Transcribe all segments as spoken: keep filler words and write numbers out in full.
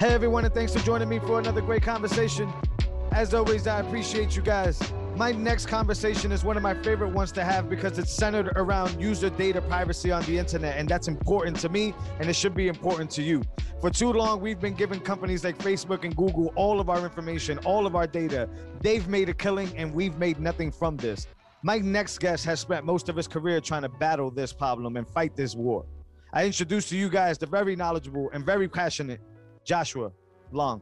Hey, everyone, and thanks for joining me for another great conversation. As always, I appreciate you guys. My next conversation is one of my favorite ones to have because it's centered around user data privacy on the internet, and that's important to me, and it should be important to you. For too long, we've been giving companies like Facebook and Google all of our information, all of our data. They've made a killing, and we've made nothing from this. My next guest has spent most of his career trying to battle this problem and fight this war. I introduce to you guys the very knowledgeable and very passionate Joshua Long.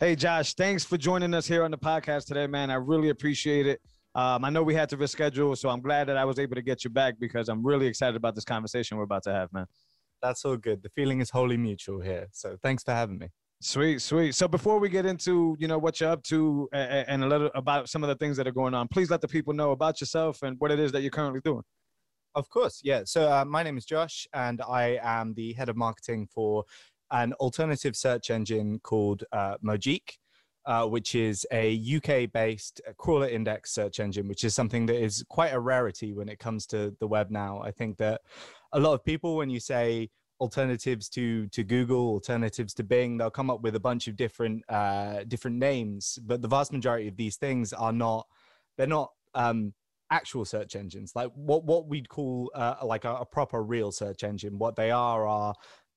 Hey, Josh, thanks for joining us here on the podcast today, man. I really appreciate it. Um, I know we had to reschedule, so I'm glad that I was able to get you back because I'm really excited about this conversation we're about to have, man. That's all good. The feeling is wholly mutual here. So thanks for having me. Sweet, sweet. So before we get into, you know, what you're up to and, and a little about some of the things that are going on, please let the people know about yourself and what it is that you're currently doing. Of course. Yeah. So uh, my name is Josh, and I am the head of marketing for an alternative search engine called uh, Mojeek, uh, which is a U K-based crawler index search engine, which is something that is quite a rarity when it comes to the web now. I think that a lot of people, when you say alternatives to to Google, alternatives to Bing, they'll come up with a bunch of different uh, different names, but the vast majority of these things are not, they're not um, actual search engines, like what, what we'd call uh, like a, a proper real search engine. What they are are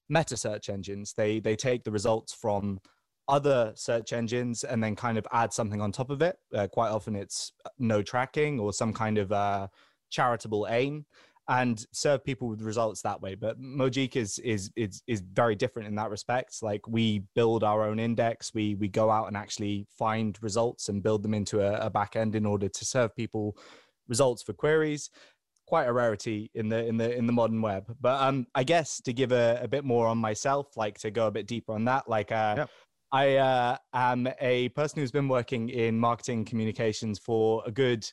meta search engines. They they take the results from other search engines and then kind of add something on top of it. Uh, quite often it's no tracking or some kind of uh, charitable aim, and serve people with results that way. But Mojeek is is is is very different in that respect. Like, we build our own index. We we go out and actually find results and build them into a, a back end in order to serve people results for queries. Quite a rarity in the in the in the modern web. But um, I guess to give a, a bit more on myself, like to go a bit deeper on that, like uh, yep. I uh, am a person who's been working in marketing communications for a good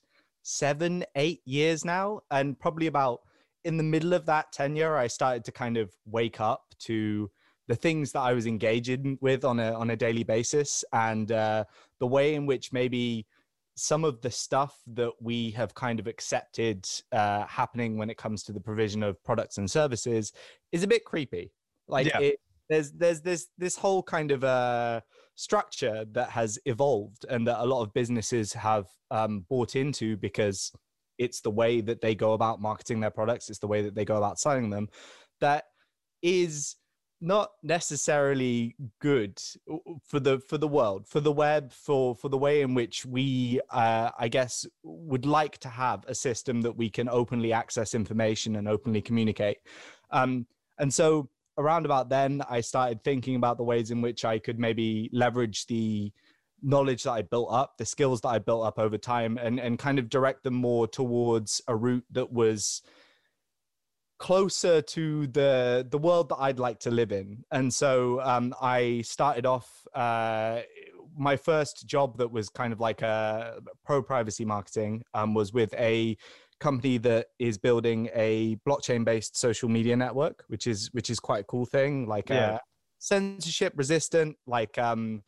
seven, eight years now, and probably about in the middle of that tenure, I started to kind of wake up to the things that I was engaging with on a on a daily basis, and uh, the way in which maybe some of the stuff that we have kind of accepted uh, happening when it comes to the provision of products and services is a bit creepy. Like, yeah. it, there's there's this this whole kind of uh, structure that has evolved and that a lot of businesses have um, bought into because it's the way that they go about marketing their products. It's the way that they go about selling them. That is not necessarily good for the for the world, for the web, for for the way in which we, uh, I guess, would like to have a system that we can openly access information and openly communicate. Um, and so around about then, I started thinking about the ways in which I could maybe leverage the knowledge that I built up, the skills that I built up over time, and and kind of direct them more towards a route that was closer to the the world that I'd like to live in. And so um, I started off uh, my first job that was kind of like a pro privacy marketing um, was with a company that is building a blockchain based social media network, which is which is quite a cool thing. Like, yeah. uh, censorship resistant, like um,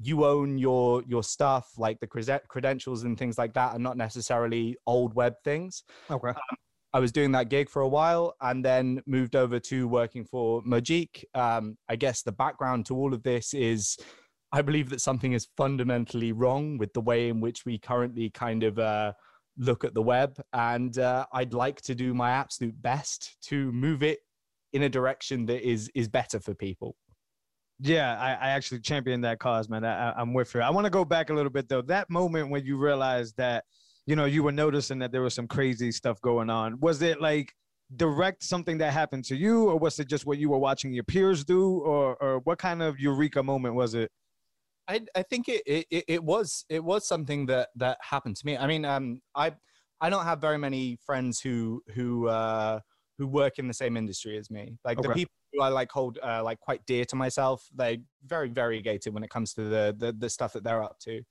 you own your your stuff, like the cred- credentials and things like that, and not necessarily old web things. Okay. Um, I was doing that gig for a while and then moved over to working for Mojeek. Um, I guess the background to all of this is I believe that something is fundamentally wrong with the way in which we currently kind of uh, look at the web. And uh, I'd like to do my absolute best to move it in a direction that is is better for people. Yeah, I, I actually champion that cause, man. I, I'm with you. I want to go back a little bit, though. That moment when you realized that, you know, you were noticing that there was some crazy stuff going on. Was it like direct something that happened to you, or was it just what you were watching your peers do, or or what kind of eureka moment was it? I I think it it it was it was something that that happened to me. I mean, um, I I don't have very many friends who who uh, who work in the same industry as me. Like, okay. The people who I like hold uh, like quite dear to myself, they're very variegated when it comes to the the, the stuff that they're up to.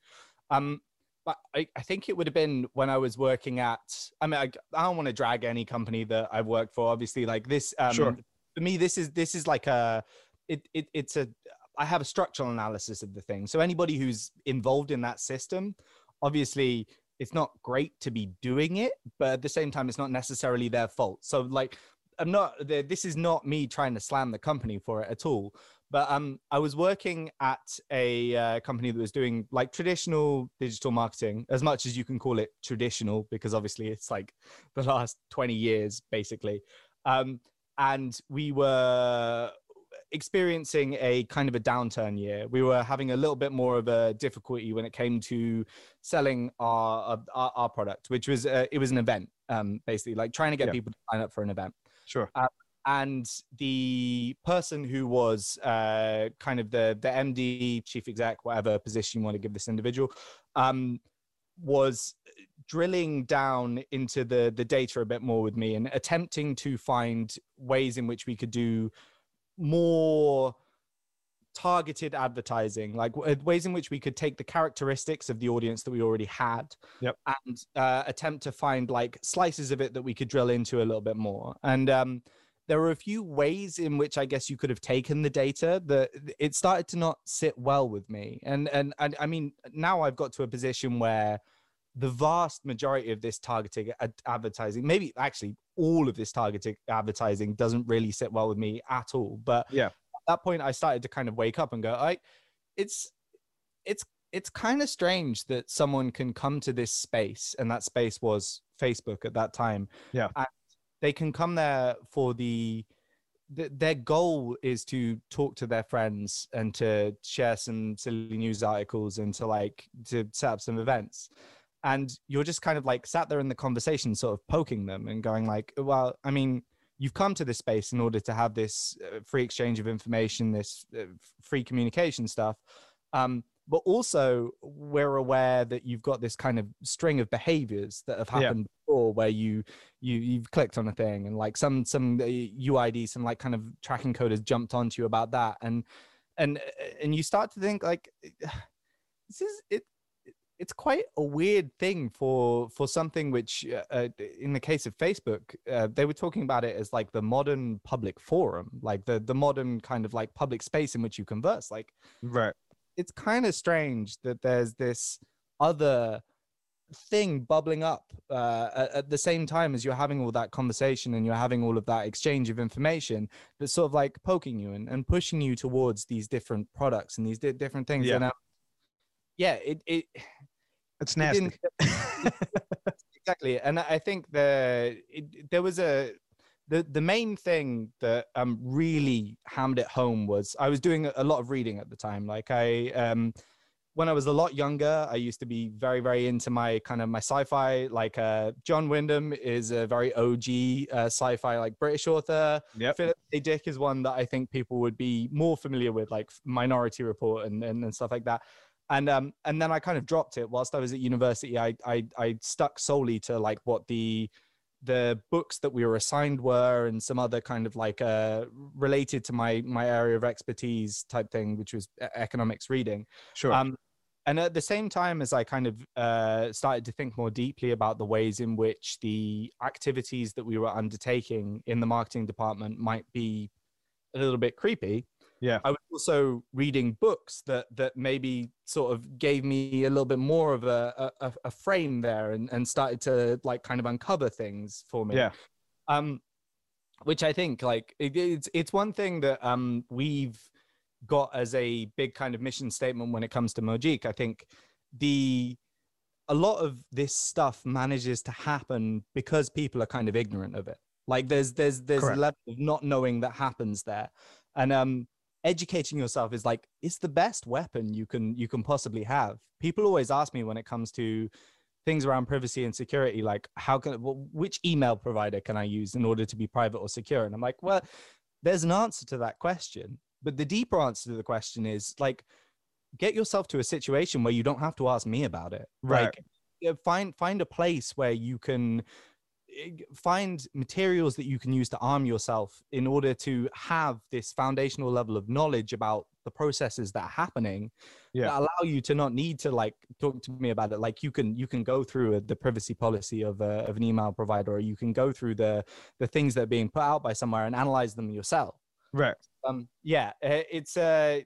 Um. But I, I think it would have been when I was working at, I mean, I, I don't want to drag any company that I've worked for, obviously, like this, um, sure. For me, this is, this is like a, it, it, it's a, I have a structural analysis of the thing. So anybody who's involved in that system, obviously it's not great to be doing it, but at the same time, it's not necessarily their fault. So like, I'm not, this is not me trying to slam the company for it at all. But um, I was working at a uh, company that was doing like traditional digital marketing, as much as you can call it traditional, because obviously it's like the last twenty years, basically. Um, and we were experiencing a kind of a downturn year. We were having a little bit more of a difficulty when it came to selling our our, our product, which was, uh, it was an event, um, basically, like trying to get yeah. people to sign up for an event. Sure. Um, And the person who was uh, kind of the, the M D, chief exec, whatever position you want to give this individual, um, was drilling down into the, the data a bit more with me and attempting to find ways in which we could do more targeted advertising, like ways in which we could take the characteristics of the audience that we already had yep. and uh, attempt to find like slices of it that we could drill into a little bit more. And um, there were a few ways in which I guess you could have taken the data that it started to not sit well with me. And, and, and I mean, now I've got to a position where the vast majority of this targeted ad- advertising, maybe actually all of this targeted advertising doesn't really sit well with me at all. But yeah. at that point I started to kind of wake up and go, I, it's, it's, it's kind of strange that someone can come to this space, and that space was Facebook at that time. Yeah. And they can come there for the, the, their goal is to talk to their friends and to share some silly news articles and to like, to set up some events. And you're just kind of like sat there in the conversation, sort of poking them and going like, well, I mean, you've come to this space in order to have this uh, free exchange of information, this uh, free communication stuff. Um, but also we're aware that you've got this kind of string of behaviors that have happened yeah. before where you, you, you've clicked on a thing and like some, some U I D, some like kind of tracking code has jumped onto you about that. And, and, and you start to think like, this is, it, it's quite a weird thing for, for something which uh, in the case of Facebook, uh, they were talking about it as like the modern public forum, like the, the modern kind of like public space in which you converse. Like, right. It's kind of strange that there's this other thing bubbling up uh, at, at the same time as you're having all that conversation and you're having all of that exchange of information that's sort of like poking you and, and pushing you towards these different products and these di- different things. Yeah. And, um, yeah, it, it it's nasty. It exactly. And I think the it, there was a the the main thing that um really hammered it home was I was doing a lot of reading at the time. Like I um when I was a lot younger, I used to be very very into my kind of my sci-fi. Like uh John Wyndham is a very O G uh, sci-fi like British author. Yep. Philip K. Dick is one that I think people would be more familiar with, like Minority Report and and, and stuff like that. And um, and then I kind of dropped it whilst I was at university. I I I stuck solely to like what the the books that we were assigned were, and some other kind of like uh related to my my area of expertise type thing, which was economics reading. Sure. Um, and at the same time as I kind of uh, started to think more deeply about the ways in which the activities that we were undertaking in the marketing department might be a little bit creepy. Yeah, I was also reading books that that maybe sort of gave me a little bit more of a a, a frame there, and, and started to like kind of uncover things for me. Yeah, um, which I think like it, it's it's one thing that um we've got as a big kind of mission statement when it comes to Mojeek. I think the a lot of this stuff manages to happen because people are kind of ignorant of it. Like there's there's there's Correct. A level of not knowing that happens there, and um. Educating yourself is like, it's the best weapon you can you can possibly have. People always ask me when it comes to things around privacy and security, like how can which email provider can I use in order to be private or secure? And I'm like, well, there's an answer to that question. But the deeper answer to the question is like, get yourself to a situation where you don't have to ask me about it. Right. Like, find find a place where you can find materials that you can use to arm yourself in order to have this foundational level of knowledge about the processes that are happening yeah. that allow you to not need to like talk to me about it. Like you can, you can go through the privacy policy of a, of an email provider, or you can go through the, the things that are being put out by somewhere and analyze them yourself. Right. Um, yeah. It's uh,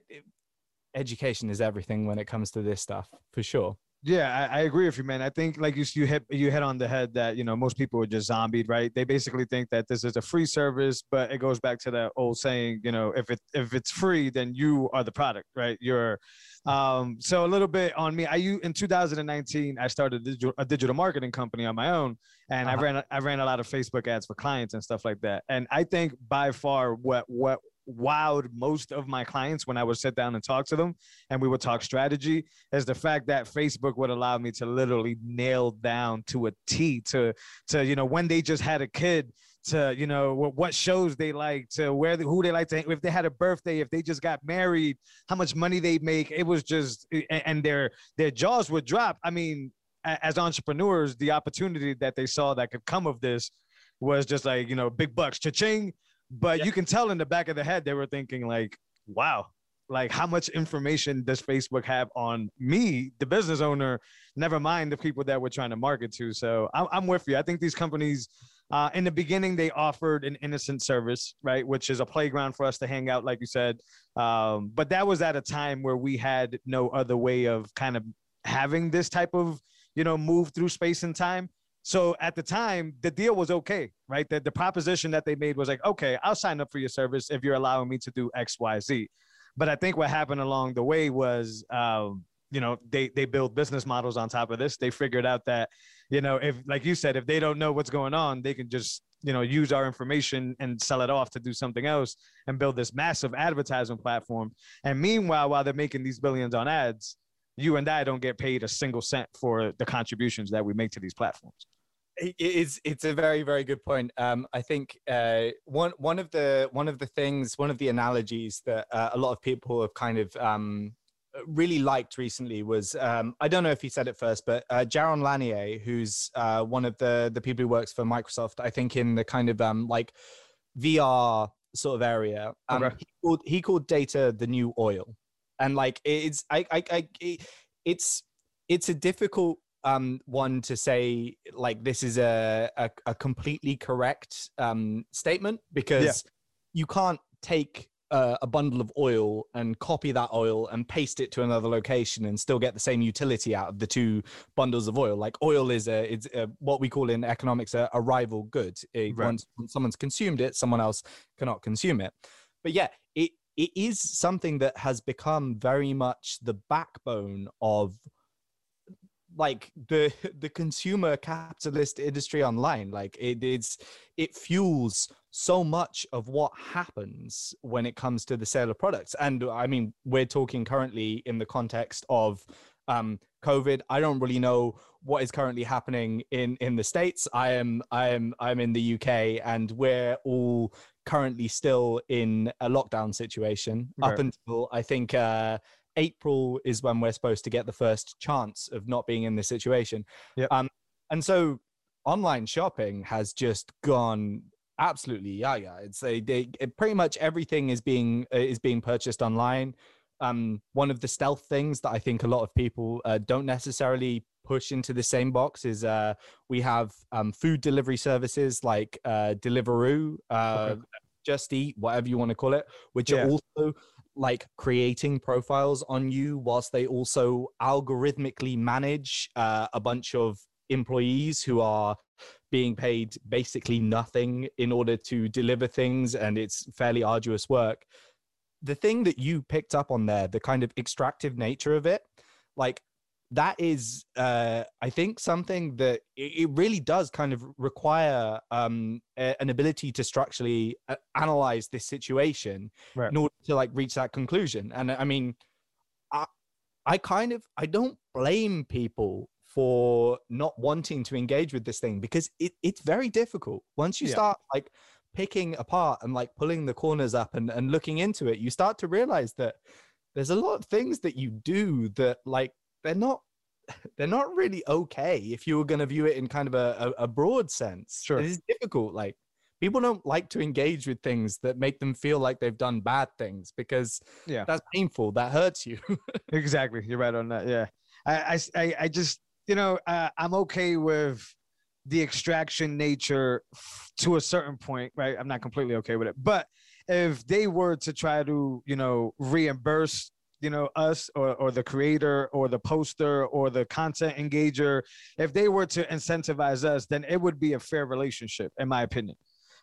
education is everything when it comes to this stuff for sure. Yeah, I, I agree with you, man. I think like you you hit you hit on the head that, you know, most people are just zombied, right? They basically think that this is a free service, but it goes back to that old saying, you know, if it if it's free, then you are the product, right? You're um, so a little bit on me. I in two thousand nineteen I started a digital, a digital marketing company on my own, and uh-huh. I ran I ran a lot of Facebook ads for clients and stuff like that. And I think by far what what. wowed most of my clients when I would sit down and talk to them and we would talk strategy is the fact that Facebook would allow me to literally nail down to a T to, to, you know, when they just had a kid, to, you know, what shows they like, to where, the, who they like to, if they had a birthday, if they just got married, how much money they make. It was just, and their, their jaws would drop. I mean, as entrepreneurs, the opportunity that they saw that could come of this was just like, you know, big bucks, cha-ching. But yeah. You can tell in the back of the head, they were thinking like, wow, like how much information does Facebook have on me, the business owner, never mind the people that we're trying to market to. So I'm, I'm with you. I think these companies uh, in the beginning, they offered an innocent service, right, which is a playground for us to hang out, like you said. Um, but that was at a time where we had no other way of kind of having this type of, you know, move through space and time. So at the time, the deal was okay, right? The, the proposition that they made was like, okay, I'll sign up for your service if you're allowing me to do X, Y, Z. But I think what happened along the way was, um, you know, they they build business models on top of this. They figured out that, you know, if like you said, if they don't know what's going on, they can just, you know, use our information and sell it off to do something else and build this massive advertising platform. And meanwhile, while they're making these billions on ads, you and I don't get paid a single cent for the contributions that we make to these platforms. It's it's a very very good point. Um, I think uh, one one of the one of the things one of the analogies that uh, a lot of people have kind of um, really liked recently was um, I don't know if he said it first, but uh, Jaron Lanier, who's uh, one of the the people who works for Microsoft, I think in the kind of um, like V R sort of area. Um, okay. he, called, he called data the new oil, and like it's I I, I it, it's it's a difficult. Um, one to say like this is a a, a completely correct um, statement because yeah. you can't take a, a bundle of oil and copy that oil and paste it to another location and still get the same utility out of the two bundles of oil. Like oil is a, it's a, what we call in economics a, a rival good. It, right. Once someone's consumed it, someone else cannot consume it. But yeah, it it is something that has become very much the backbone of like the the consumer capitalist industry online. Like it it's it fuels so much of what happens when it comes to the sale of products. And I mean, we're talking currently in the context of um COVID. I don't really know what is currently happening in in the States. I am I am I'm in the U K, and we're all currently still in a lockdown situation right. up until I think uh April is when we're supposed to get the first chance of not being in this situation. Yep. Um, and so online shopping has just gone absolutely yaya. It's a, they, it, pretty much everything is being is being purchased online. Um, one of the stealth things that I think a lot of people uh, don't necessarily push into the same box is uh, we have um, food delivery services like uh, Deliveroo, uh, okay. Just Eat, whatever you want to call it, which yeah. are also like creating profiles on you whilst they also algorithmically manage uh, a bunch of employees who are being paid basically nothing in order to deliver things. And it's fairly arduous work. The thing that you picked up on there, the kind of extractive nature of it, like that is, uh, I think something that it really does kind of require um, a, an ability to structurally uh, analyze this situation right. in order to like reach that conclusion. And I mean, I, I kind of, I don't blame people for not wanting to engage with this thing because it, it's very difficult. Once you yeah. start like picking apart and like pulling the corners up and, and looking into it, you start to realize that there's a lot of things that you do that like, they're not they're not really okay if you were going to view it in kind of a, a, a broad sense. Sure. It is difficult. Like people don't like to engage with things that make them feel like they've done bad things because yeah. that's painful. That hurts you. Exactly. You're right on that. Yeah. I, I, I just, you know, uh, I'm okay with the extraction nature to a certain point, right? I'm not completely okay with it. But if they were to try to, you know, reimburse you know, us or, or the creator or the poster or the content engager, if they were to incentivize us, then it would be a fair relationship, in my opinion.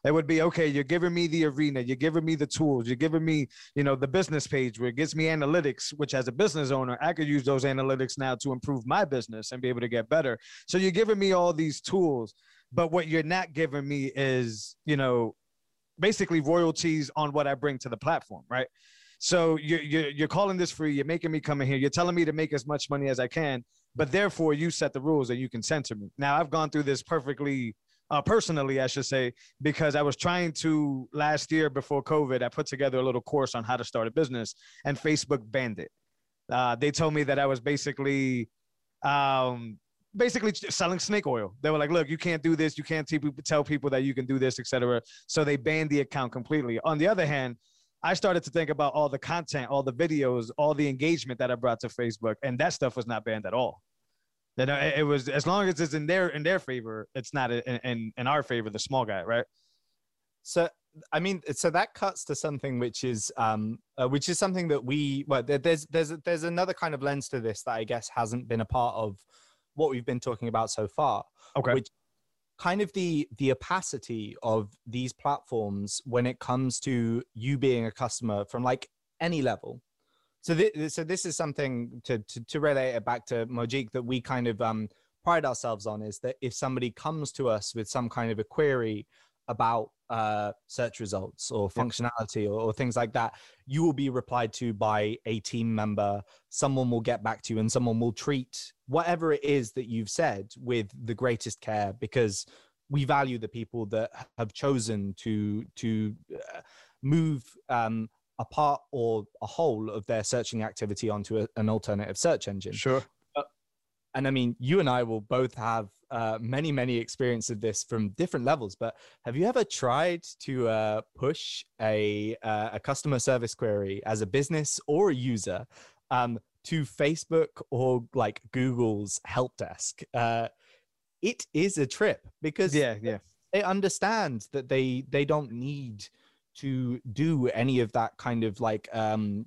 It would be, okay, you're giving me the arena, you're giving me the tools, you're giving me, you know, the business page where it gets me analytics, which as a business owner, I could use those analytics now to improve my business and be able to get better. So you're giving me all these tools, but what you're not giving me is, you know, basically royalties on what I bring to the platform, right? So you're, you're, you're calling this free, you're making me come in here, you're telling me to make as much money as I can, but therefore you set the rules and you can censor me. Now, I've gone through this perfectly Uh, personally, I should say, because I was trying to last year before COVID, I put together a little course on how to start a business, and Facebook banned it. Uh, they told me that I was basically, um, basically selling snake oil. They were like, look, you can't do this. You can't t- tell people that you can do this, et cetera. So they banned the account completely. On the other hand, I started to think about all the content, all the videos, all the engagement that I brought to Facebook, and that stuff was not banned at all. That it was, as long as it's in their in their favor, it's not in, in in our favor, the small guy, right? So I mean, so that cuts to something which is um uh, which is something that we well there's there's there's another kind of lens to this that I guess hasn't been a part of what we've been talking about so far. Okay. Which kind of the the opacity of these platforms when it comes to you being a customer from like any level. So this, so this is something to, to, to relate it back to Mojeek that we kind of um, pride ourselves on, is that if somebody comes to us with some kind of a query about uh, search results or functionality yeah. or, or things like that, you will be replied to by a team member. Someone will get back to you and someone will treat whatever it is that you've said with the greatest care, because we value the people that have chosen to, to uh, move um, a part or a whole of their searching activity onto a, an alternative search engine. Sure. Uh, and I mean, you and I will both have uh, many, many experience of this from different levels, but have you ever tried to uh, push a, uh, a customer service query as a business or a user um, to Facebook or like Google's help desk? Uh, it is a trip because yeah, yeah. they understand that they, they don't need to do any of that kind of like um,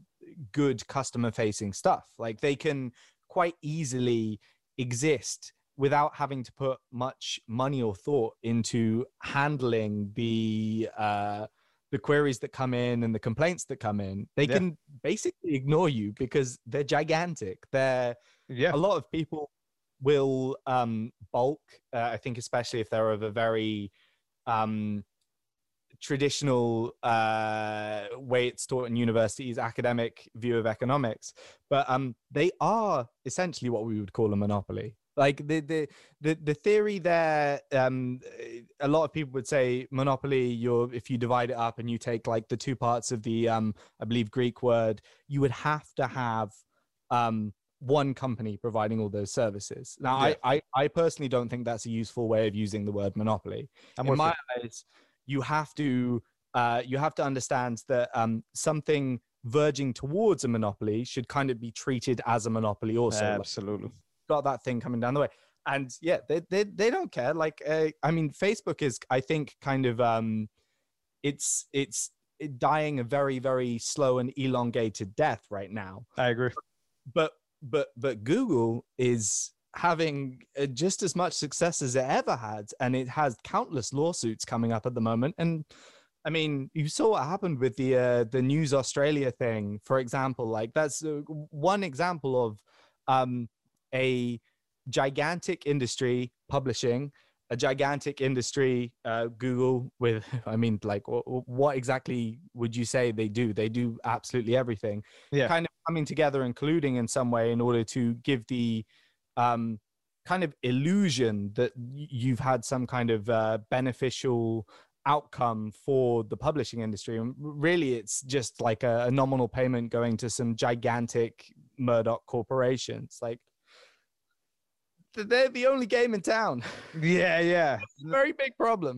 good customer facing stuff. Like they can quite easily exist without having to put much money or thought into handling the uh, the queries that come in and the complaints that come in. They yeah. can basically ignore you because they're gigantic. They're yeah. a lot of people will um, bulk, uh, I think especially if they're of a very, um, traditional uh, way it's taught in universities, academic view of economics, but um, they are essentially what we would call a monopoly. Like the the the, the theory there, um, a lot of people would say monopoly. You're if you divide it up and you take like the two parts of the um, I believe Greek word, you would have to have um, one company providing all those services. Now, yeah. I, I I personally don't think that's a useful way of using the word monopoly. And in my eyes, you have to uh, you have to understand that um, something verging towards a monopoly should kind of be treated as a monopoly also. Absolutely. Like, got that thing coming down the way. And yeah, they they, they don't care. Like, uh, I mean, Facebook is, I think, kind of, um, it's it's dying a very, very slow and elongated death right now. I agree. But but but Google is having just as much success as it ever had, and it has countless lawsuits coming up at the moment. And I mean, you saw what happened with the uh, the News Australia thing, for example. Like that's uh, one example of um, a gigantic industry, publishing, a gigantic industry, uh, Google. With I mean, like, what exactly would you say they do? They do absolutely everything. Yeah, kind of coming together and colluding in some way in order to give the Um, kind of illusion that you've had some kind of uh, beneficial outcome for the publishing industry. And really, it's just like a, a nominal payment going to some gigantic Murdoch corporations. Like, they're the only game in town. Yeah, yeah. Very big problem.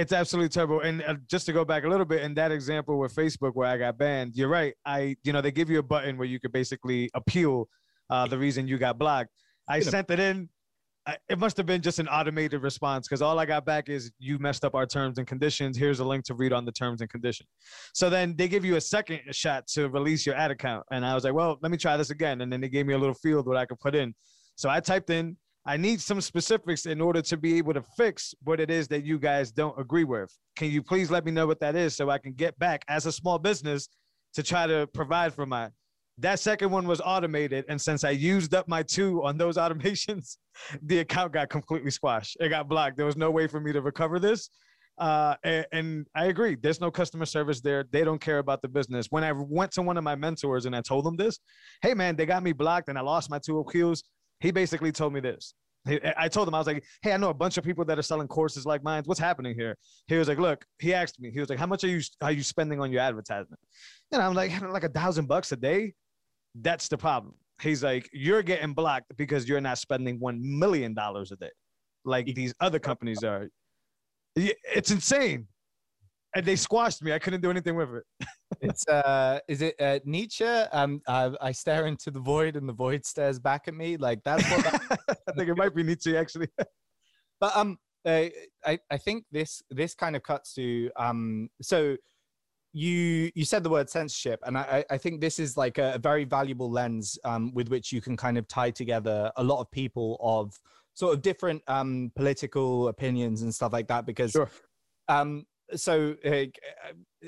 It's absolutely terrible. And uh, just to go back a little bit, in that example with Facebook where I got banned, you're right. I, you know, they give you a button where you could basically appeal uh, the reason you got blocked. I sent it in. I, it must have been just an automated response, because all I got back is, you messed up our terms and conditions. Here's a link to read on the terms and condition. So then they give you a second shot to release your ad account. And I was like, well, let me try this again. And then they gave me a little field what I could put in. So I typed in, I need some specifics in order to be able to fix what it is that you guys don't agree with. Can you please let me know what that is so I can get back as a small business to try to provide for my. That second one was automated. And since I used up my two on those automations, the account got completely squashed. It got blocked. There was no way for me to recover this. Uh, and, and I agree. There's no customer service there. They don't care about the business. When I went to one of my mentors and I told them this, hey, man, they got me blocked and I lost my two appeals. He basically told me this. I told him, I was like, hey, I know a bunch of people that are selling courses like mine. What's happening here? He was like, look, he asked me, he was like, how much are you, are you spending on your advertisement? And I'm like, like a thousand bucks a day. That's the problem. He's like, you're getting blocked because you're not spending one million dollars a day like these other companies are. It's insane. And they squashed me. I couldn't do anything with it. It's uh, is it uh, Nietzsche? Um, I, I stare into the void, and the void stares back at me. Like that's what that- I think it might be Nietzsche actually. But um, uh, I I think this this kind of cuts to um. So you you said the word censorship, and I I think this is like a very valuable lens um with which you can kind of tie together a lot of people of sort of different um political opinions and stuff like that, because sure. um. So uh,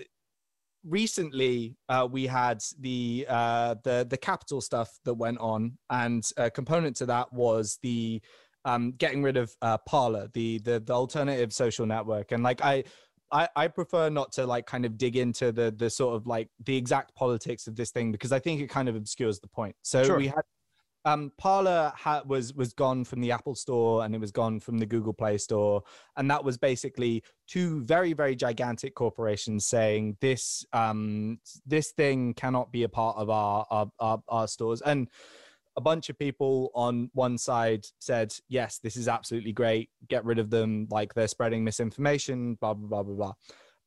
recently uh, we had the uh, the the Capitol stuff that went on, and a component to that was the um, getting rid of uh, Parler, the, the the alternative social network. And like I, I I prefer not to like kind of dig into the the sort of like the exact politics of this thing, because I think it kind of obscures the point. So sure. we had um, Parler ha- was was gone from the Apple Store, and it was gone from the Google Play Store, and that was basically two very very gigantic corporations saying this um, this thing cannot be a part of our, our our our stores. And a bunch of people on one side said, yes, this is absolutely great, get rid of them, like they're spreading misinformation, blah blah blah blah blah.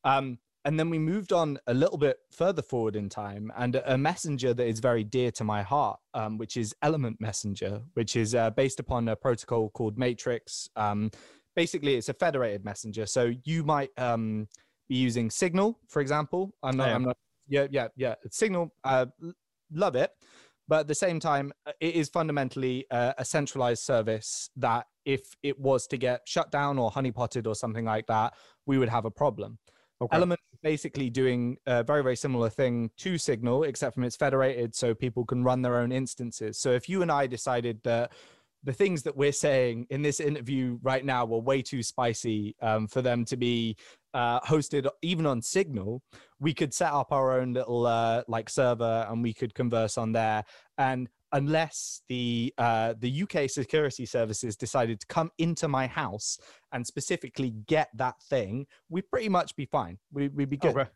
Um, and then we moved on a little bit further forward in time, and a messenger that is very dear to my heart, um, which is Element Messenger, which is uh, based upon a protocol called Matrix. Um, basically, it's a federated messenger. So you might um, be using Signal, for example. I'm not. Yeah, I'm not, yeah, yeah. yeah. Signal, uh, love it. But at the same time, it is fundamentally a, a centralized service that if it was to get shut down or honeypotted or something like that, we would have a problem. Okay. Element basically doing a very, very similar thing to Signal, except from it's federated, so people can run their own instances. So if you and I decided that the things that we're saying in this interview right now were way too spicy um, for them to be uh, hosted even on Signal, we could set up our own little uh, like server, and we could converse on there. And unless the uh, the U K security services decided to come into my house and specifically get that thing, we'd pretty much be fine. We, we'd be good. Okay.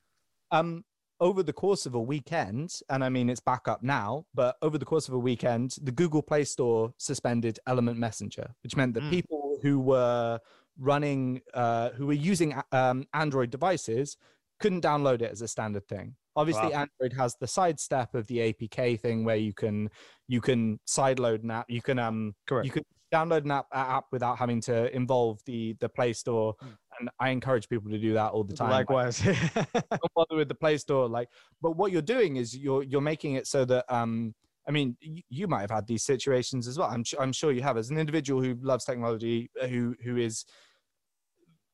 Um, over the course of a weekend, and I mean, it's back up now, but over the course of a weekend, the Google Play Store suspended Element Messenger, which meant that mm. people who were running, uh, who were using um, Android devices couldn't download it as a standard thing. Obviously, wow. Android has the sidestep of the A P K thing, where you can you can sideload an app. You can um Correct. you can download an app, an app without having to involve the the Play Store. And I encourage people to do that all the time. Likewise, like, don't bother with the Play Store. Like, but what you're doing is you're you're making it so that um I mean you, you might have had these situations as well. I'm I'm sure you have, as an individual who loves technology, who who is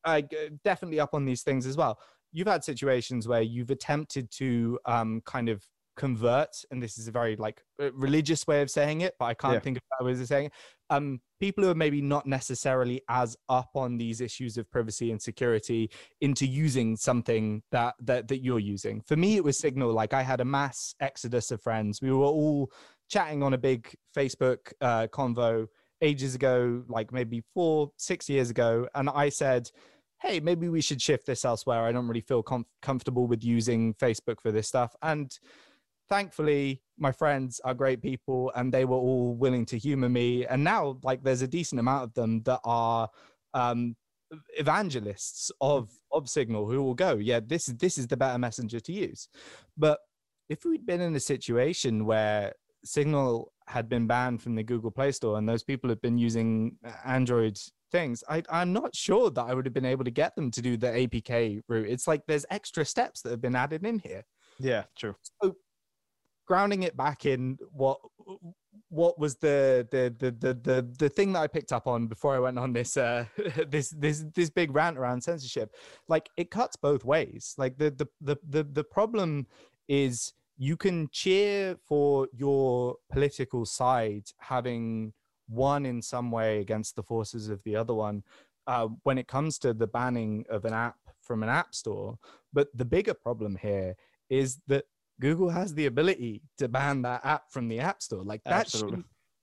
uh, definitely up on these things as well. You've had situations where you've attempted to um, kind of convert, and this is a very like religious way of saying it, but I can't yeah. think of that way of saying it. Um, people who are maybe not necessarily as up on these issues of privacy and security into using something that, that, that you're using. For me, it was Signal. Like, I had a mass exodus of friends. We were all chatting on a big Facebook uh, convo ages ago, like maybe four, six years ago. And I said, hey, maybe we should shift this elsewhere. I don't really feel com- comfortable with using Facebook for this stuff. And thankfully, my friends are great people, and they were all willing to humor me. And now, like, there's a decent amount of them that are um, evangelists of of Signal, who will go, yeah, this, this is the better messenger to use. But if we'd been in a situation where Signal had been banned from the Google Play Store, and those people had been using Android things, I, I'm not sure that I would have been able to get them to do the A P K route. It's like there's extra steps that have been added in here. Yeah, true. So grounding it back in what what was the the the the the, the thing that I picked up on before I went on this uh, this this this big rant around censorship, like it cuts both ways. Like the the the the, the problem is you can cheer for your political side having one in some way against the forces of the other one uh, when it comes to the banning of an app from an app store. But the bigger problem here is that Google has the ability to ban that app from the app store. Like that,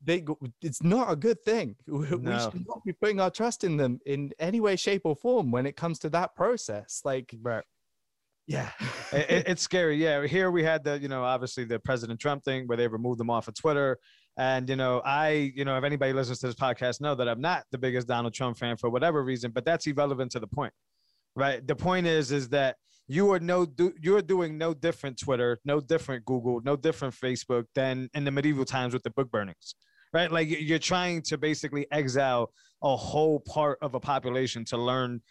they, it's not a good thing. We, no. we should not be putting our trust in them in any way, shape or form when it comes to that process. Like, right. Yeah, it, it's scary. Yeah. Here we had the, you know, obviously the President Trump thing where they removed them off of Twitter. And, you know, I, you know, if anybody listens to this podcast, know that I'm not the biggest Donald Trump fan for whatever reason, but that's irrelevant to the point, right? The point is, is that you are no, do, you're doing no different Twitter, no different Google, no different Facebook than in the medieval times with the book burnings, right? Like you're trying to basically exile a whole part of a population to learn,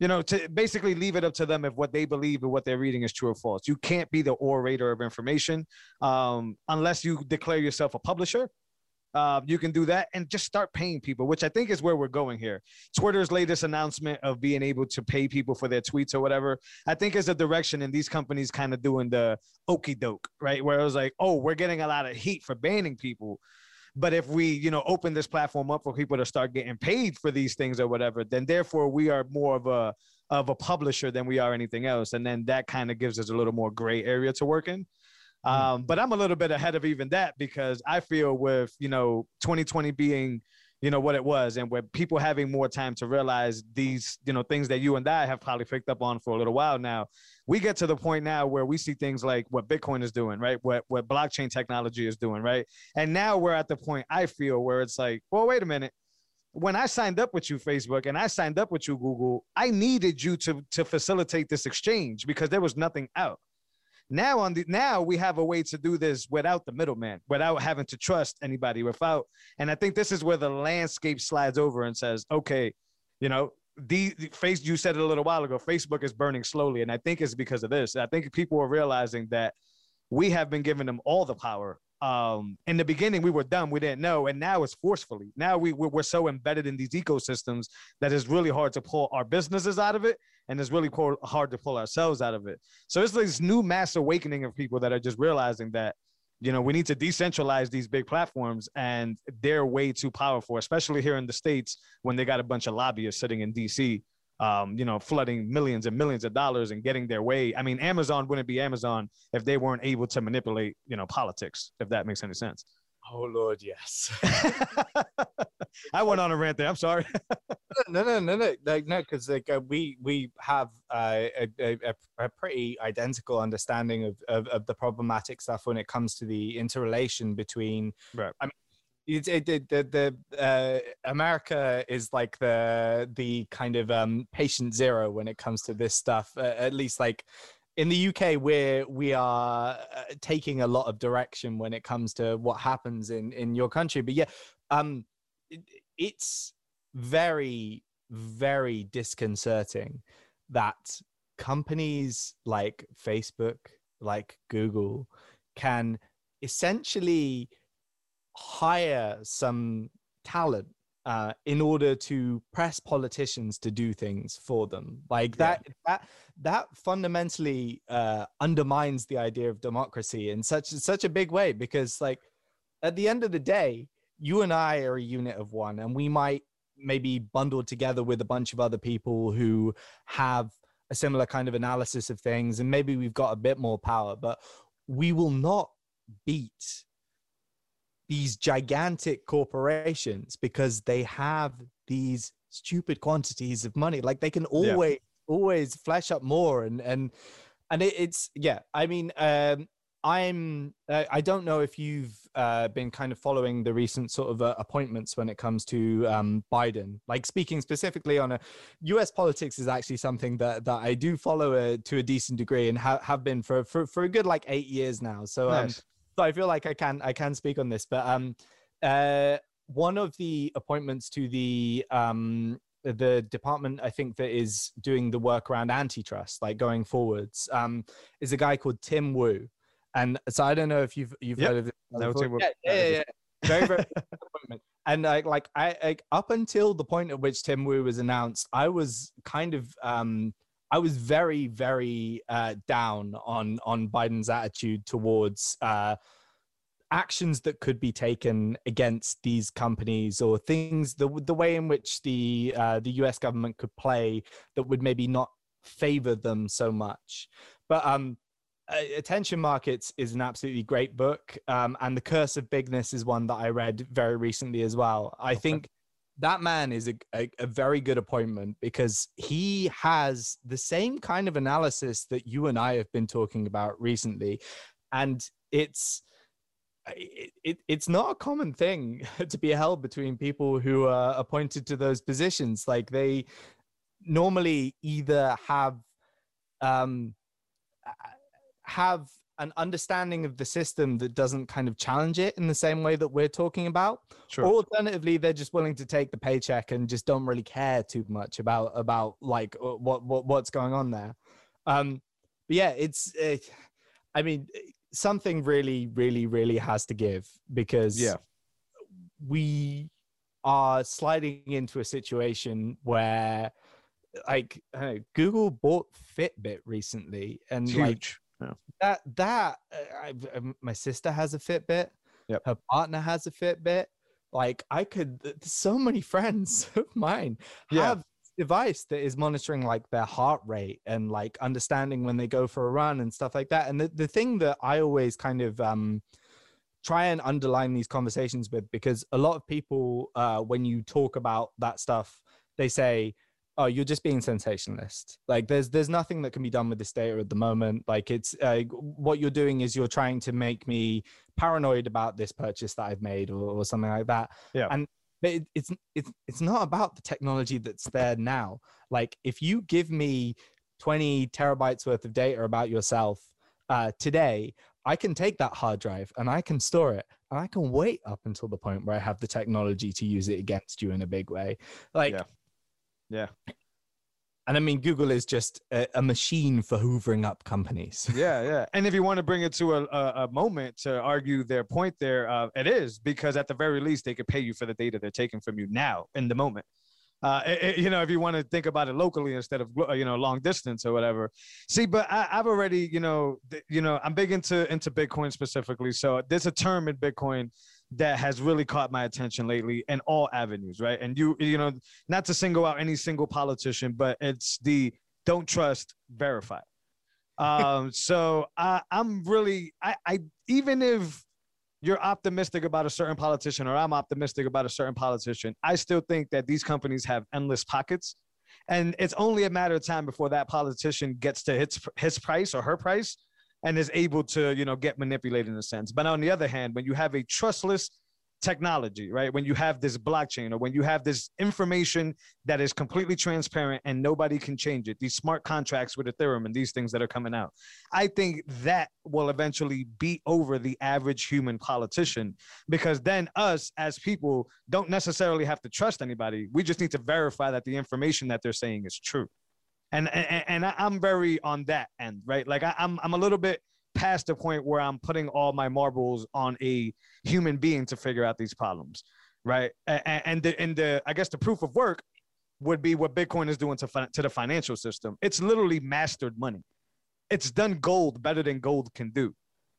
you know, to basically leave it up to them if what they believe and what they're reading is true or false. You can't be the orator of information um, unless you declare yourself a publisher. Uh, you can do that and just start paying people, which I think is where we're going here. Twitter's latest announcement of being able to pay people for their tweets or whatever, I think is the direction in these companies kind of doing the okie doke, right? Where it was like, oh, we're getting a lot of heat for banning people. But if we, you know, open this platform up for people to start getting paid for these things or whatever, then therefore we are more of a of a publisher than we are anything else. And then that kind of gives us a little more gray area to work in. Um, but I'm a little bit ahead of even that because I feel with, you know, twenty twenty being, you know, what it was and with people having more time to realize these, you know, things that you and I have probably picked up on for a little while now. We get to the point now where we see things like what Bitcoin is doing, right? What what blockchain technology is doing, right? And now we're at the point I feel where it's like, well, wait a minute. When I signed up with you, Facebook, and I signed up with you, Google, I needed you to to facilitate this exchange because there was nothing out. Now on the now we have a way to do this without the middleman, without having to trust anybody, without. And I think this is where the landscape slides over and says, okay, you know, the, the face you said it a little while ago, Facebook is burning slowly. And I think it's because of this. I think people are realizing that we have been giving them all the power. Um, in the beginning, we were dumb. We didn't know. And now it's forcefully. Now we, we're so embedded in these ecosystems that it's really hard to pull our businesses out of it. And it's really hard to pull ourselves out of it. So it's like this new mass awakening of people that are just realizing that, you know, we need to decentralize these big platforms and they're way too powerful, especially here in the States when they got a bunch of lobbyists sitting in D C, um, you know, flooding millions and millions of dollars and getting their way. I mean, Amazon wouldn't be Amazon if they weren't able to manipulate, you know, politics, if that makes any sense. Oh, Lord, yes. I went on a rant there. I'm sorry. no, no, no, no. Like, no, because like, uh, we we have uh, a, a, a pretty identical understanding of, of, of the problematic stuff when it comes to the interrelation between... Right. I mean, It, it, it, the the uh, America is like the the kind of um, patient zero when it comes to this stuff. Uh, at least like in the U K, where we are uh, taking a lot of direction when it comes to what happens in in your country. But yeah, um, it, it's very very disconcerting that companies like Facebook, like Google, can essentially hire some talent uh, in order to press politicians to do things for them. Like that, yeah. that, that fundamentally uh, undermines the idea of democracy in such such a big way. Because, like, at the end of the day, you and I are a unit of one, and we might maybe bundle together with a bunch of other people who have a similar kind of analysis of things, and maybe we've got a bit more power, but we will not beat these gigantic corporations because they have these stupid quantities of money. Like they can always, yeah. always flash up more. And, and, and it, it's, yeah, I mean, um, I'm, uh, I don't know if you've uh, been kind of following the recent sort of uh, appointments when it comes to um, Biden, like speaking specifically on a U S politics is actually something that, that I do follow a, to a decent degree and ha- have been for, for, for a good, like eight years now. So, nice. um, so I feel like I can I can speak on this. But um, uh, one of the appointments to the um, the department, I think, that is doing the work around antitrust, like going forwards, um, is a guy called Tim Wu. And so I don't know if you've you've yep. heard of it. No, Tim yeah, yeah, yeah. Very, very appointment. And like, like I like, up until the point at which Tim Wu was announced, I was kind of um, I was very, very uh, down on on Biden's attitude towards uh, actions that could be taken against these companies, or things the the way in which the uh, the U S government could play that would maybe not favor them so much. But um. Attention Markets is an absolutely great book, um, and The Curse of Bigness is one that I read very recently as well. I okay. think that man is a, a, a very good appointment, because he has the same kind of analysis that you and I have been talking about recently, and it's it, it, it's not a common thing to be held between people who are appointed to those positions. Like, they normally either have um. have an understanding of the system that doesn't kind of challenge it in the same way that we're talking about. Sure. Or alternatively, they're just willing to take the paycheck and just don't really care too much about, about like what, what, what's going on there. Um, but yeah, it's, it, I mean, something really, really, really has to give, because yeah. we are sliding into a situation where like uh, Google bought Fitbit recently, and Huge. like, Yeah. That that uh, I, my sister has a Fitbit. Yep. Her partner has a Fitbit. Like, I could, so many friends of mine yeah. have a device that is monitoring like their heart rate and like understanding when they go for a run and stuff like that. And the, the thing that I always kind of um, try and underline these conversations with, because a lot of people, uh, when you talk about that stuff, they say, oh, you're just being sensationalist. Like, there's there's nothing that can be done with this data at the moment. Like, it's uh, what you're doing is you're trying to make me paranoid about this purchase that I've made, or, or something like that. Yeah. And it, it's it's it's not about the technology that's there now. Like, if you give me twenty terabytes worth of data about yourself uh, today, I can take that hard drive and I can store it, and I can wait up until the point where I have the technology to use it against you in a big way. Like. Yeah. Yeah. And I mean, Google is just a, a machine for hoovering up companies. yeah, yeah. And if you want to bring it to a, a, a moment to argue their point there, uh, it is, because at the very least, they could pay you for the data they're taking from you now in the moment. Uh, it, you know, if you want to think about it locally instead of, you know, long distance or whatever. See, but I, I've already, you know, th- you know, I'm big into, into Bitcoin specifically. So there's a term in Bitcoin that has really caught my attention lately in all avenues, right? And you, you know, not to single out any single politician, but it's the don't trust, verify. Um, so I, I'm really, I, I even if you're optimistic about a certain politician, or I'm optimistic about a certain politician, I still think that these companies have endless pockets, and it's only a matter of time before that politician gets to his, his price or her price and is able to, you know, get manipulated in a sense. But on the other hand, when you have a trustless technology, right, when you have this blockchain, or when you have this information that is completely transparent and nobody can change it, these smart contracts with Ethereum and these things that are coming out, I think that will eventually beat over the average human politician, because then us as people don't necessarily have to trust anybody. We just need to verify that the information that they're saying is true. And, and, and I'm very on that end, right? Like, I, I'm, I'm a little bit past the point where I'm putting all my marbles on a human being to figure out these problems, right? And, and the, and the, I guess the proof of work would be what Bitcoin is doing to fin- to the financial system. It's literally mastered money. It's done gold better than gold can do,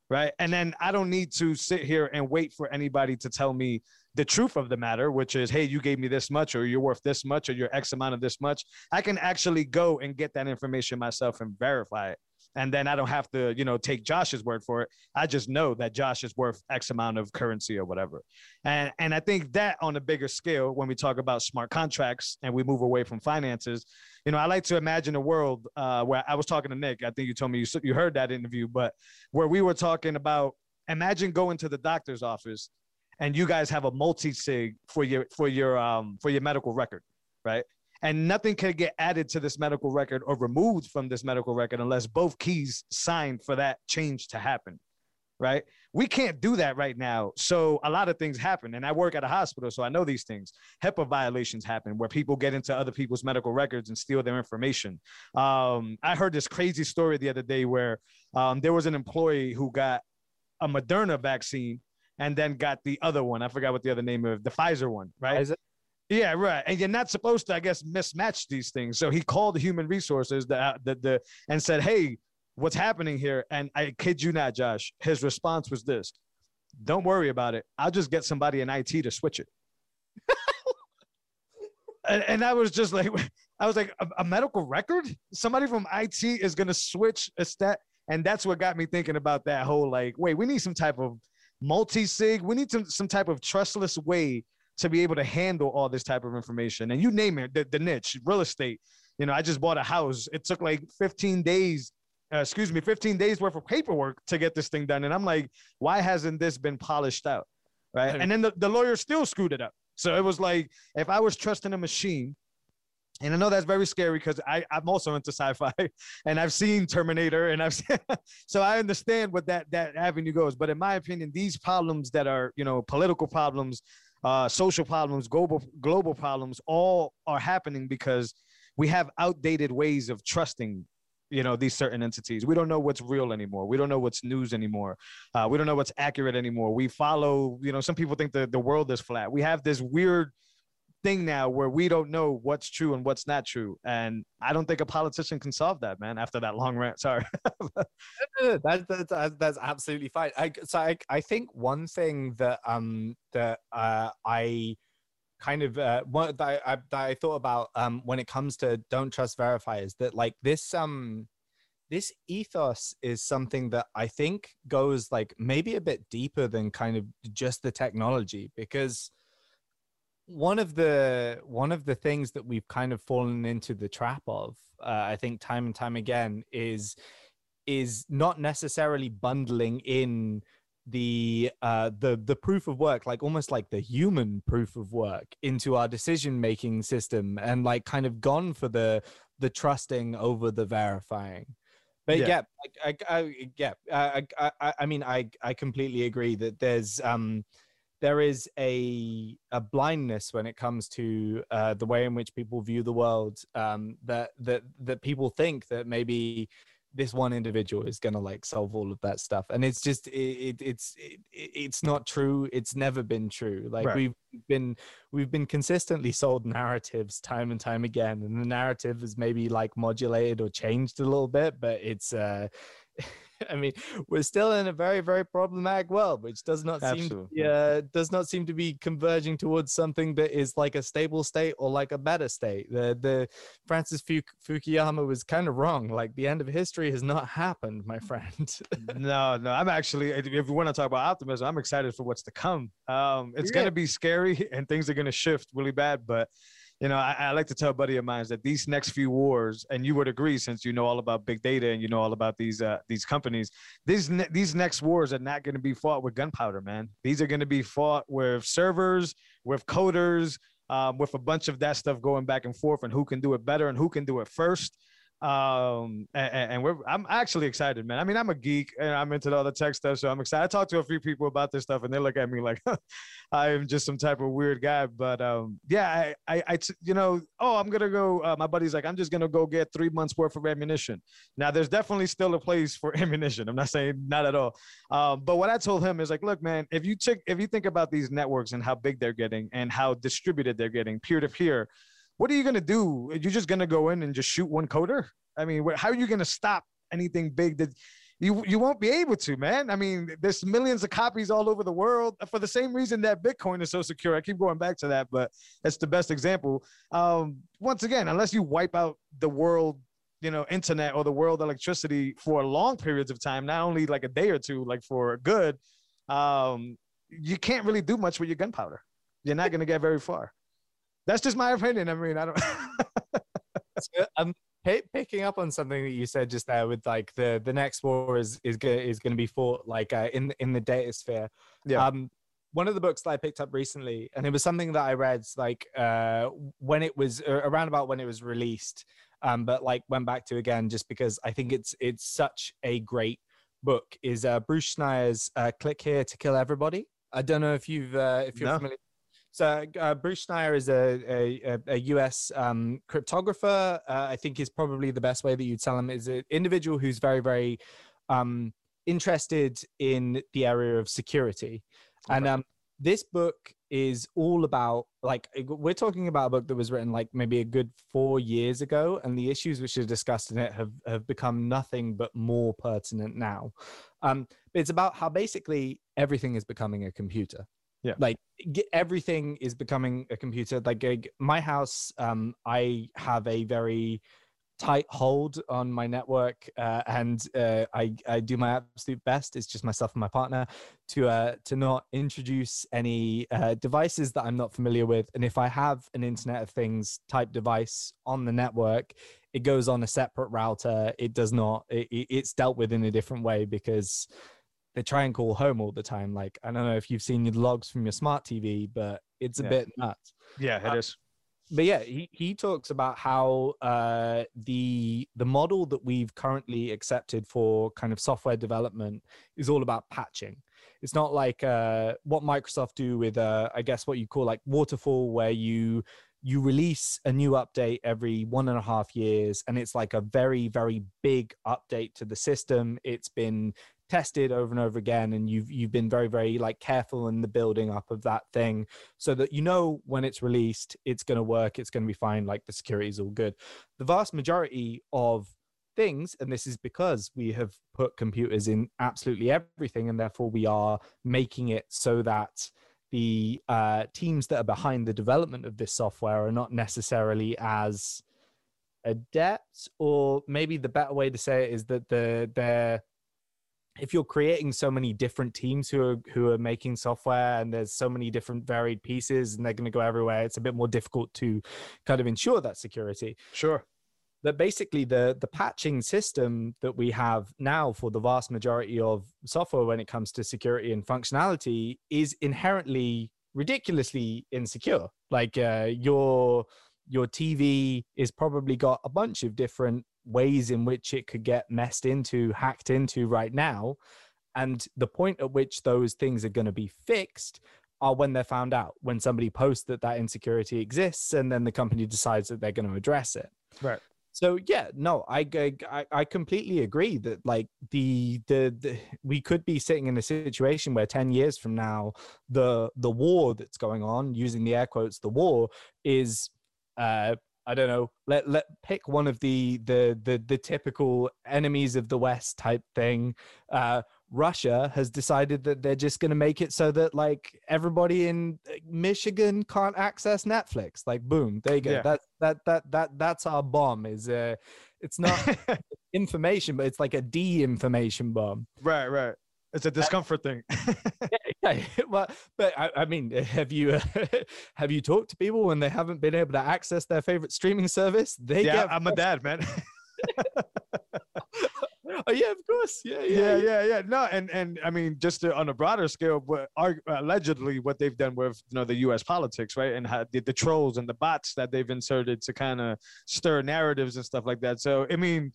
right? And then I don't need to sit here and wait for anybody to tell me the truth of the matter, which is, hey, you gave me this much, or you're worth this much, or you're X amount of this much. I can actually go and get that information myself and verify it. And then I don't have to, you know, take Josh's word for it. I just know that Josh is worth X amount of currency or whatever. And and I think that on a bigger scale, when we talk about smart contracts and we move away from finances, you know, I like to imagine a world uh, where I was talking to Nick. I think you told me you, you heard that interview, but where we were talking about, imagine going to the doctor's office and you guys have a multi-sig for your for your um for your medical record, right? And nothing can get added to this medical record or removed from this medical record unless both keys sign for that change to happen, right? We can't do that right now. So a lot of things happen. And I work at a hospital, so I know these things. HIPAA violations happen where people get into other people's medical records and steal their information. Um, I heard this crazy story the other day where um, there was an employee who got a Moderna vaccine and then got the other one. I forgot what the other name of the Pfizer one, right? Is it? Yeah, right. And you're not supposed to, I guess, mismatch these things. So he called the human resources the, the, the, and said, hey, what's happening here? And I kid you not, Josh, his response was this: don't worry about it. I'll just get somebody in I T to switch it. and, and I was just like, I was like, a, a medical record? Somebody from I T is going to switch a stat. And that's what got me thinking about that whole, like, wait, we need some type of multi-sig. We need some, some type of trustless way to be able to handle all this type of information. And you name it, the, the niche, real estate. You know, I just bought a house. It took like fifteen days, uh, excuse me, fifteen days worth of paperwork to get this thing done. And I'm like, why hasn't this been polished out, right? I mean, and then the, the lawyer still screwed it up. So it was like, if I was trusting a machine, and I know that's very scary because I'm also into sci-fi and I've seen Terminator and I've so I understand what that, that avenue goes. But in my opinion, these problems that are, you know, political problems, Uh, social problems, global global problems, all are happening because we have outdated ways of trusting, you know, these certain entities. We don't know what's real anymore. We don't know what's news anymore. Uh, we don't know what's accurate anymore. We follow, you know, some people think that the world is flat. We have this weird thing now where we don't know what's true and what's not true. And I don't think a politician can solve that, man, after that long rant. Sorry. that, that, that, that's absolutely fine. I, so I, I think one thing that um that uh, I kind of uh, what that I, that I thought about um when it comes to don't trust, verify is that like this um this ethos is something that I think goes like maybe a bit deeper than kind of just the technology, because One of the one of the things that we've kind of fallen into the trap of, uh, I think, time and time again, is is not necessarily bundling in the uh, the the proof of work, like almost like the human proof of work, into our decision making system, and like kind of gone for the the trusting over the verifying. But yeah, yeah, I, I, yeah, I, I, I mean, I I completely agree that there's um. There is a a blindness when it comes to uh, the way in which people view the world, um, that that that people think that maybe this one individual is going to like solve all of that stuff, and it's just it, it, it's it, it's not true. It's never been true. Like right. we've been we've been consistently sold narratives time and time again, and the narrative is maybe like modulated or changed a little bit, but it's. Uh, I mean, we're still in a very, very problematic world, which does not seem to be, uh, does not seem to be converging towards something that is like a stable state or like a better state. The the Francis Fukuyama was kind of wrong. Like the end of history has not happened, my friend. no, no, I'm actually, if we want to talk about optimism, I'm excited for what's to come. Um, it's yeah. going to be scary and things are going to shift really bad, but you know, I, I like to tell a buddy of mine that these next few wars, and you would agree since you know all about big data and you know all about these uh, these companies, these, ne- these next wars are not going to be fought with gunpowder, man. These are going to be fought with servers, with coders, um, with a bunch of that stuff going back and forth and who can do it better and who can do it first. Um, and, and we're, I'm actually excited, man. I mean, I'm a geek and I'm into all the tech stuff, so I'm excited. I talked to a few people about this stuff and they look at me like, I am just some type of weird guy. But, um, yeah, I, I, I t- you know, oh, I'm going to go, uh, my buddy's like, I'm just going to go get three months worth of ammunition. Now there's definitely still a place for ammunition. I'm not saying not at all. Um, but what I told him is like, look, man, if you check, if you think about these networks and how big they're getting and how distributed they're getting peer to peer, what are you going to do? You're just going to go in and just shoot one coder? I mean, how are you going to stop anything big that you you won't be able to, man? I mean, there's millions of copies all over the world for the same reason that Bitcoin is so secure. I keep going back to that, but that's the best example. Um, once again, unless you wipe out the world, you know, internet or the world electricity for long periods of time, not only like a day or two, like for good, um, you can't really do much with your gunpowder. You're not going to get very far. That's just my opinion. I mean, I don't. so, um, p- picking up on something that you said just there, with like the the next war is is go- is going to be fought like uh, in in the data sphere. Yeah. Um, one of the books that I picked up recently, and it was something that I read like uh when it was uh, around about when it was released, um, but like went back to again just because I think it's it's such a great book is uh, Bruce Schneier's uh, Click Here to Kill Everybody. I don't know if you've uh, if you're no. familiar. So uh, Bruce Schneier is a, a, a U S um, cryptographer. Uh, I think is probably the best way that you'd tell him is an individual who's very, very um, interested in the area of security. Okay. And um, this book is all about, like, we're talking about a book that was written like maybe a good four years ago. And the issues which are discussed in it have, have become nothing but more pertinent now. Um, it's about how basically everything is becoming a computer. Yeah. Like get, everything is becoming a computer. Like uh, my house, um, I have a very tight hold on my network, uh, and uh, I, I do my absolute best. It's just myself and my partner to uh, to not introduce any uh, devices that I'm not familiar with. And if I have an Internet of Things type device on the network, it goes on a separate router. It does not. It, it's dealt with in a different way because they try and call home all the time. Like, I don't know if you've seen your logs from your smart T V, but it's a yeah. bit nuts. Yeah, it um, is. But yeah, he, he talks about how uh, the the model that we've currently accepted for kind of software development is all about patching. It's not like uh, what Microsoft do with, uh, I guess, what you call like waterfall, where you you release a new update every one and a half years, and it's like a very, very big update to the system. It's been tested over and over again, and you've you've been very, very like careful in the building up of that thing so that you know when it's released, it's going to work, it's going to be fine, like the security is all good. The vast majority of things, and this is because we have put computers in absolutely everything, and therefore we are making it so that the uh, teams that are behind the development of this software are not necessarily as adept, or maybe the better way to say it is that the they're if you're creating so many different teams who are who are making software, and there's so many different varied pieces and they're going to go everywhere, it's a bit more difficult to kind of ensure that security. Sure. But basically the, the patching system that we have now for the vast majority of software when it comes to security and functionality is inherently ridiculously insecure. Like uh, your, your T V is probably got a bunch of different ways in which it could get messed into, hacked into right now. And the point at which those things are going to be fixed are when they're found out, when somebody posts that that insecurity exists, and then the company decides that they're going to address it. Right. So yeah, no, I, I, I completely agree that like the, the, the, we could be sitting in a situation where ten years from now, the, the war that's going on, using the air quotes, the war is, uh, I don't know, let let pick one of the the the, the typical enemies of the West type thing. Uh, Russia has decided that they're just going to make it so that like everybody in Michigan can't access Netflix. Like, boom, there you go. Yeah. That that that that that's our bomb. Is uh, it's not information, but it's like a de-information bomb. Right, right. It's a discomfort thing. yeah, yeah, well, but I, I mean, have you uh, have you talked to people when they haven't been able to access their favorite streaming service? They yeah, get I'm a dad, man. Oh yeah, of course. Yeah, yeah, yeah, yeah, yeah. No, and and I mean, just to, on a broader scale, what are, allegedly what they've done with you know the U S politics, right, and how the, the trolls and the bots that they've inserted to kind of stir narratives and stuff like that. So I mean.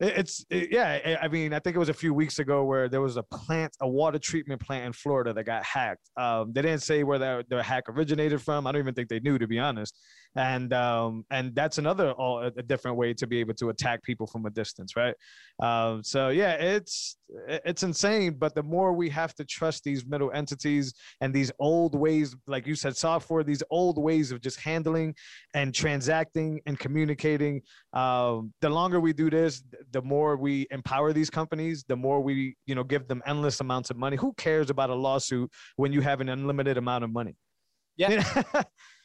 It's it, yeah. I mean, I think it was a few weeks ago where there was a plant, a water treatment plant in Florida that got hacked. Um, they didn't say where the, the hack originated from. I don't even think they knew, to be honest. And um, and that's another all, a different way to be able to attack people from a distance, right? Um, so yeah, it's it's insane. But the more we have to trust these middle entities and these old ways, like you said, software, these old ways of just handling and transacting and communicating. Um, the longer we do this, the more we empower these companies, the more we, you know, give them endless amounts of money. Who cares about a lawsuit when you have an unlimited amount of money? Yeah. You know?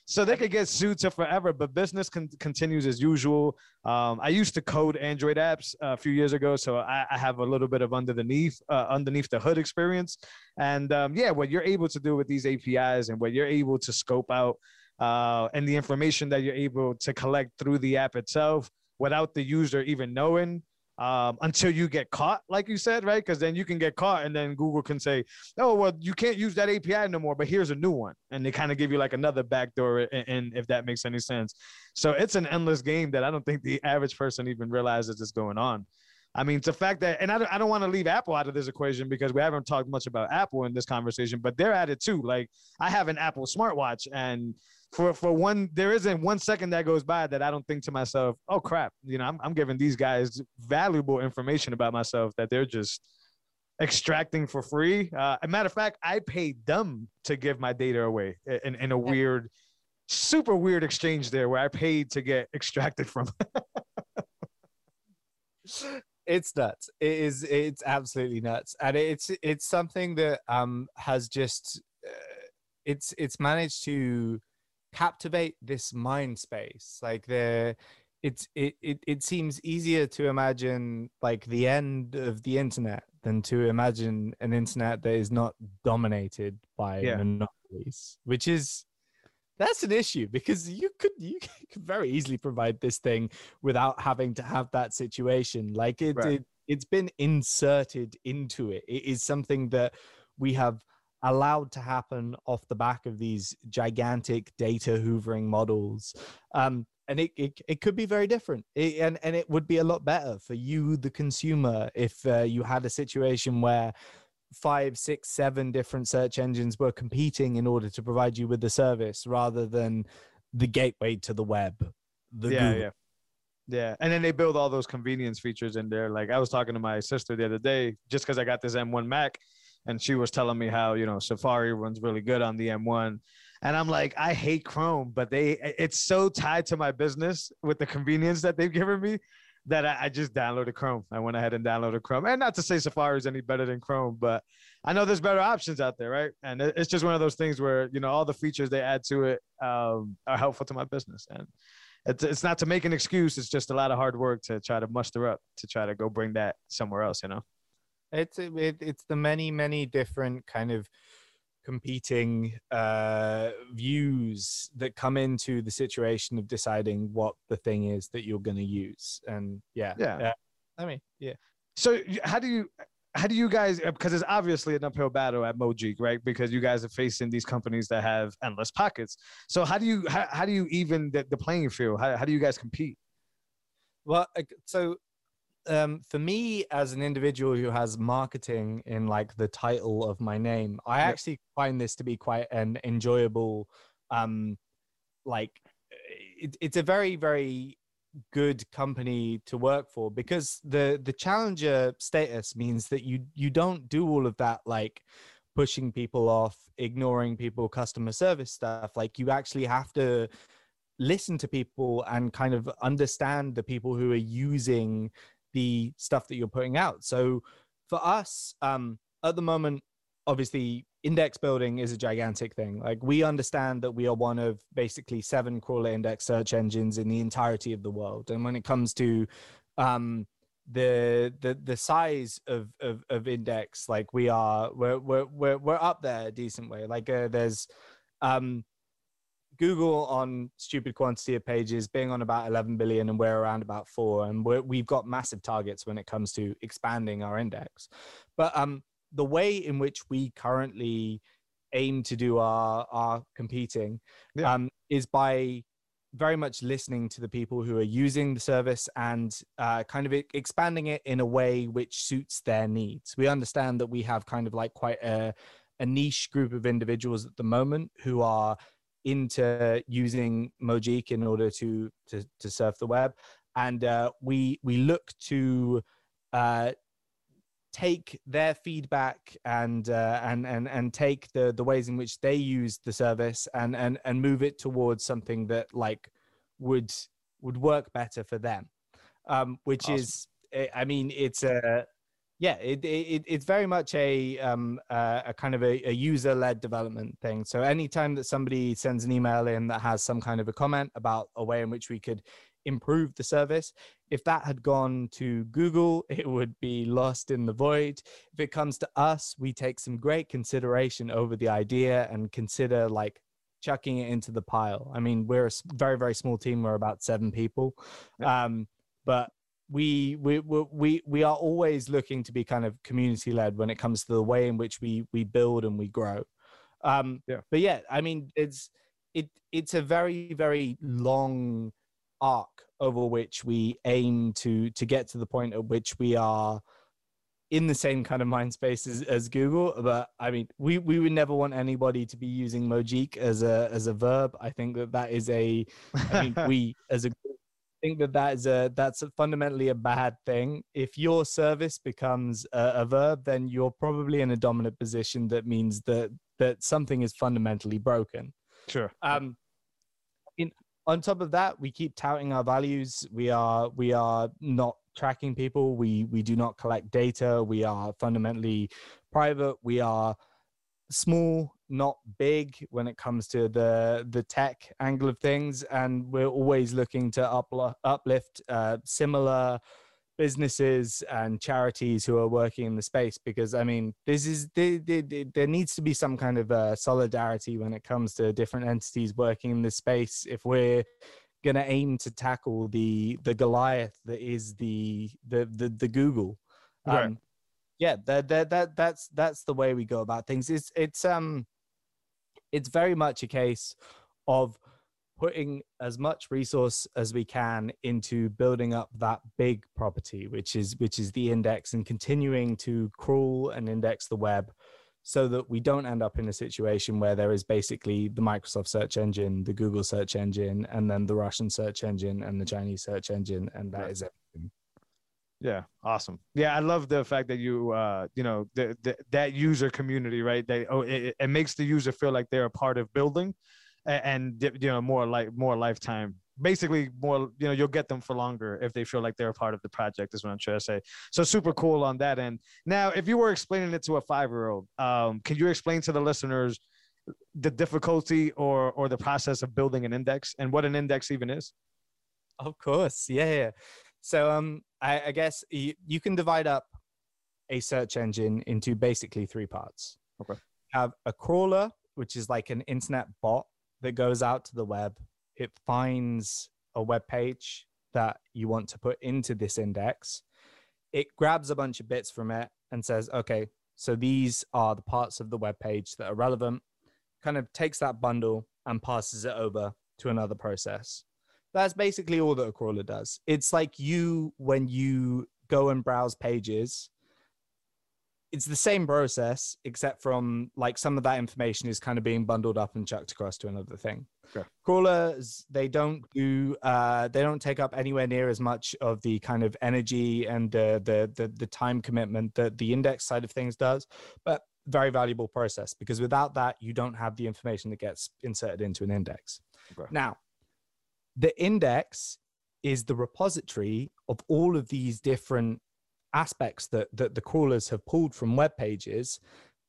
So they could get sued to forever, but business con- continues as usual. Um, I used to code Android apps uh, a few years ago, so I, I have a little bit of underneath uh, underneath the hood experience. And um, yeah, what you're able to do with these A P Is and what you're able to scope out uh, and the information that you're able to collect through the app itself without the user even knowing. Um, until you get caught, like you said, right? Because then you can get caught and then Google can say, oh, well, you can't use that A P I no more, but here's a new one. And they kind of give you like another backdoor, and, and if that makes any sense. So it's an endless game that I don't think the average person even realizes is going on. I mean, it's a fact that, and I don't, I don't want to leave Apple out of this equation because we haven't talked much about Apple in this conversation, but they're at it too. Like, I have an Apple smartwatch, and for, for one, there isn't one second that goes by that I don't think to myself, oh crap, you know, I'm, I'm giving these guys valuable information about myself that they're just extracting for free. Uh, as a matter of fact, I paid them to give my data away in, in a weird, super weird exchange there where I paid to get extracted from. It's nuts. It is. It's absolutely nuts, and it's it's something that um has just uh, it's it's managed to captivate this mind space. Like the, it's it, it it seems easier to imagine like the end of the internet than to imagine an internet that is not dominated by yeah. monopolies, which is. That's an issue because you could you could very easily provide this thing without having to have that situation. Like it, right. it it's been inserted into it. It is something that we have allowed to happen off the back of these gigantic data hoovering models. Um, and it, it it could be very different. It, and and it would be a lot better for you, the consumer, if uh, you had a situation where five, six, seven different search engines were competing in order to provide you with the service rather than the gateway to the web. The yeah, Google. yeah. Yeah. And then they build all those convenience features in there. Like I was talking to my sister the other day, just because I got this M one Mac, and she was telling me how, you know, Safari runs really good on the M one. And I'm like, I hate Chrome, but they it's so tied to my business with the convenience that they've given me. That I, I just downloaded Chrome. I went ahead and downloaded Chrome. And not to say Safari is any better than Chrome, but I know there's better options out there, right? And it's just one of those things where, you know, all the features they add to it um, are helpful to my business. And it's, it's not to make an excuse. It's just a lot of hard work to try to muster up, to try to go bring that somewhere else, you know? It's, it, it's the many, many different kind of competing uh, views that come into the situation of deciding what the thing is that you're going to use. And yeah, yeah. Uh, I mean, yeah. So how do you, how do you guys, because it's obviously an uphill battle at Mojeek, right? Because you guys are facing these companies that have endless pockets. So how do you, how, how do you even the, the playing field? How, how do you guys compete? Well, so Um, for me, as an individual who has marketing in like the title of my name, I yep. actually find this to be quite an enjoyable, um, like it, it's a very, very good company to work for because the, the challenger status means that you, you don't do all of that, like pushing people off, ignoring people, customer service stuff. Like you actually have to listen to people and kind of understand the people who are using the stuff that you're putting out. So for us, um, at the moment, obviously index building is a gigantic thing. Like we understand that we are one of basically seven crawler index search engines in the entirety of the world. And when it comes to um, the, the the size of, of, of index, like we are, we're, we're, we're, we're up there a decent way. Like uh, there's um, Google on stupid quantity of pages, Bing on about eleven billion, and we're around about four. And we're, we've got massive targets when it comes to expanding our index. But um, the way in which we currently aim to do our, our competing yeah. um, is by very much listening to the people who are using the service and uh, kind of expanding it in a way which suits their needs. We understand that we have kind of like quite a, a niche group of individuals at the moment who are into using Mojeek in order to, to, to surf the web. And uh, we, we look to uh, take their feedback and, uh, and, and, and take the, the ways in which they use the service and, and, and move it towards something that like would, would work better for them. Um, which awesome. is, I mean, it's a, yeah, it, it it's very much a um uh, a kind of a, a user-led development thing. So anytime that somebody sends an email in that has some kind of a comment about a way in which we could improve the service, if that had gone to Google, it would be lost in the void. If it comes to us, we take some great consideration over the idea and consider like chucking it into the pile. I mean, we're a very, very small team. We're about seven people. Yeah. Um, but... We we we we are always looking to be kind of community led when it comes to the way in which we we build and we grow. Um, yeah. But yeah, I mean, it's it it's a very very long arc over which we aim to to get to the point at which we are in the same kind of mind space as, as Google. But I mean, we, we would never want anybody to be using Mojeek as a as a verb. I think that that is a, I mean, we as a group think that that is a, that's a fundamentally a bad thing. If your service becomes a, a verb, then you're probably in a dominant position. That means that, that something is fundamentally broken. Sure. Um, in, on top of that, we keep touting our values. We are, we are not tracking people. We, we do not collect data. We are fundamentally private. We are small, not big when it comes to the the tech angle of things, and we're always looking to upl- uplift uh, similar businesses and charities who are working in the space, because I mean, this is they, they, they, there needs to be some kind of uh, solidarity when it comes to different entities working in this space if we're going to aim to tackle the the Goliath that is the the the, the Google. um, right. Yeah, that that that that's that's the way we go about things. It's it's um, it's very much a case of putting as much resource as we can into building up that big property, which is which is the index, and continuing to crawl and index the web, so that we don't end up in a situation where there is basically the Microsoft search engine, the Google search engine, and then the Russian search engine and the Chinese search engine, and that right. is everything. Yeah. Awesome. Yeah. I love the fact that you, uh, you know, the, the, that user community, right. They, oh, it, it makes the user feel like they're a part of building and, and you know, more like more lifetime, basically more, you know, you'll get them for longer if they feel like they're a part of the project is what I'm trying to say. So super cool on that end. Now, if you were explaining it to a five-year-old, um, can you explain to the listeners the difficulty or, or the process of building an index and what an index even is? Of course. Yeah. yeah. So, um, I, I guess you, you can divide up a search engine into basically three parts. Okay. You have a crawler, which is like an internet bot that goes out to the web. It finds a web page that you want to put into this index. It grabs a bunch of bits from it and says, okay, so these are the parts of the web page that are relevant, kind of takes that bundle and passes it over to another process. That's basically all that a crawler does. It's like you, when you go and browse pages, it's the same process, except from like some of that information is kind of being bundled up and chucked across to another thing. Sure. Crawlers, they don't do, uh, they don't take up anywhere near as much of the kind of energy and the, the, the, the time commitment that the index side of things does, but very valuable process, because without that, you don't have the information that gets inserted into an index. Sure. Now, the index is the repository of all of these different aspects that, that the crawlers have pulled from web pages.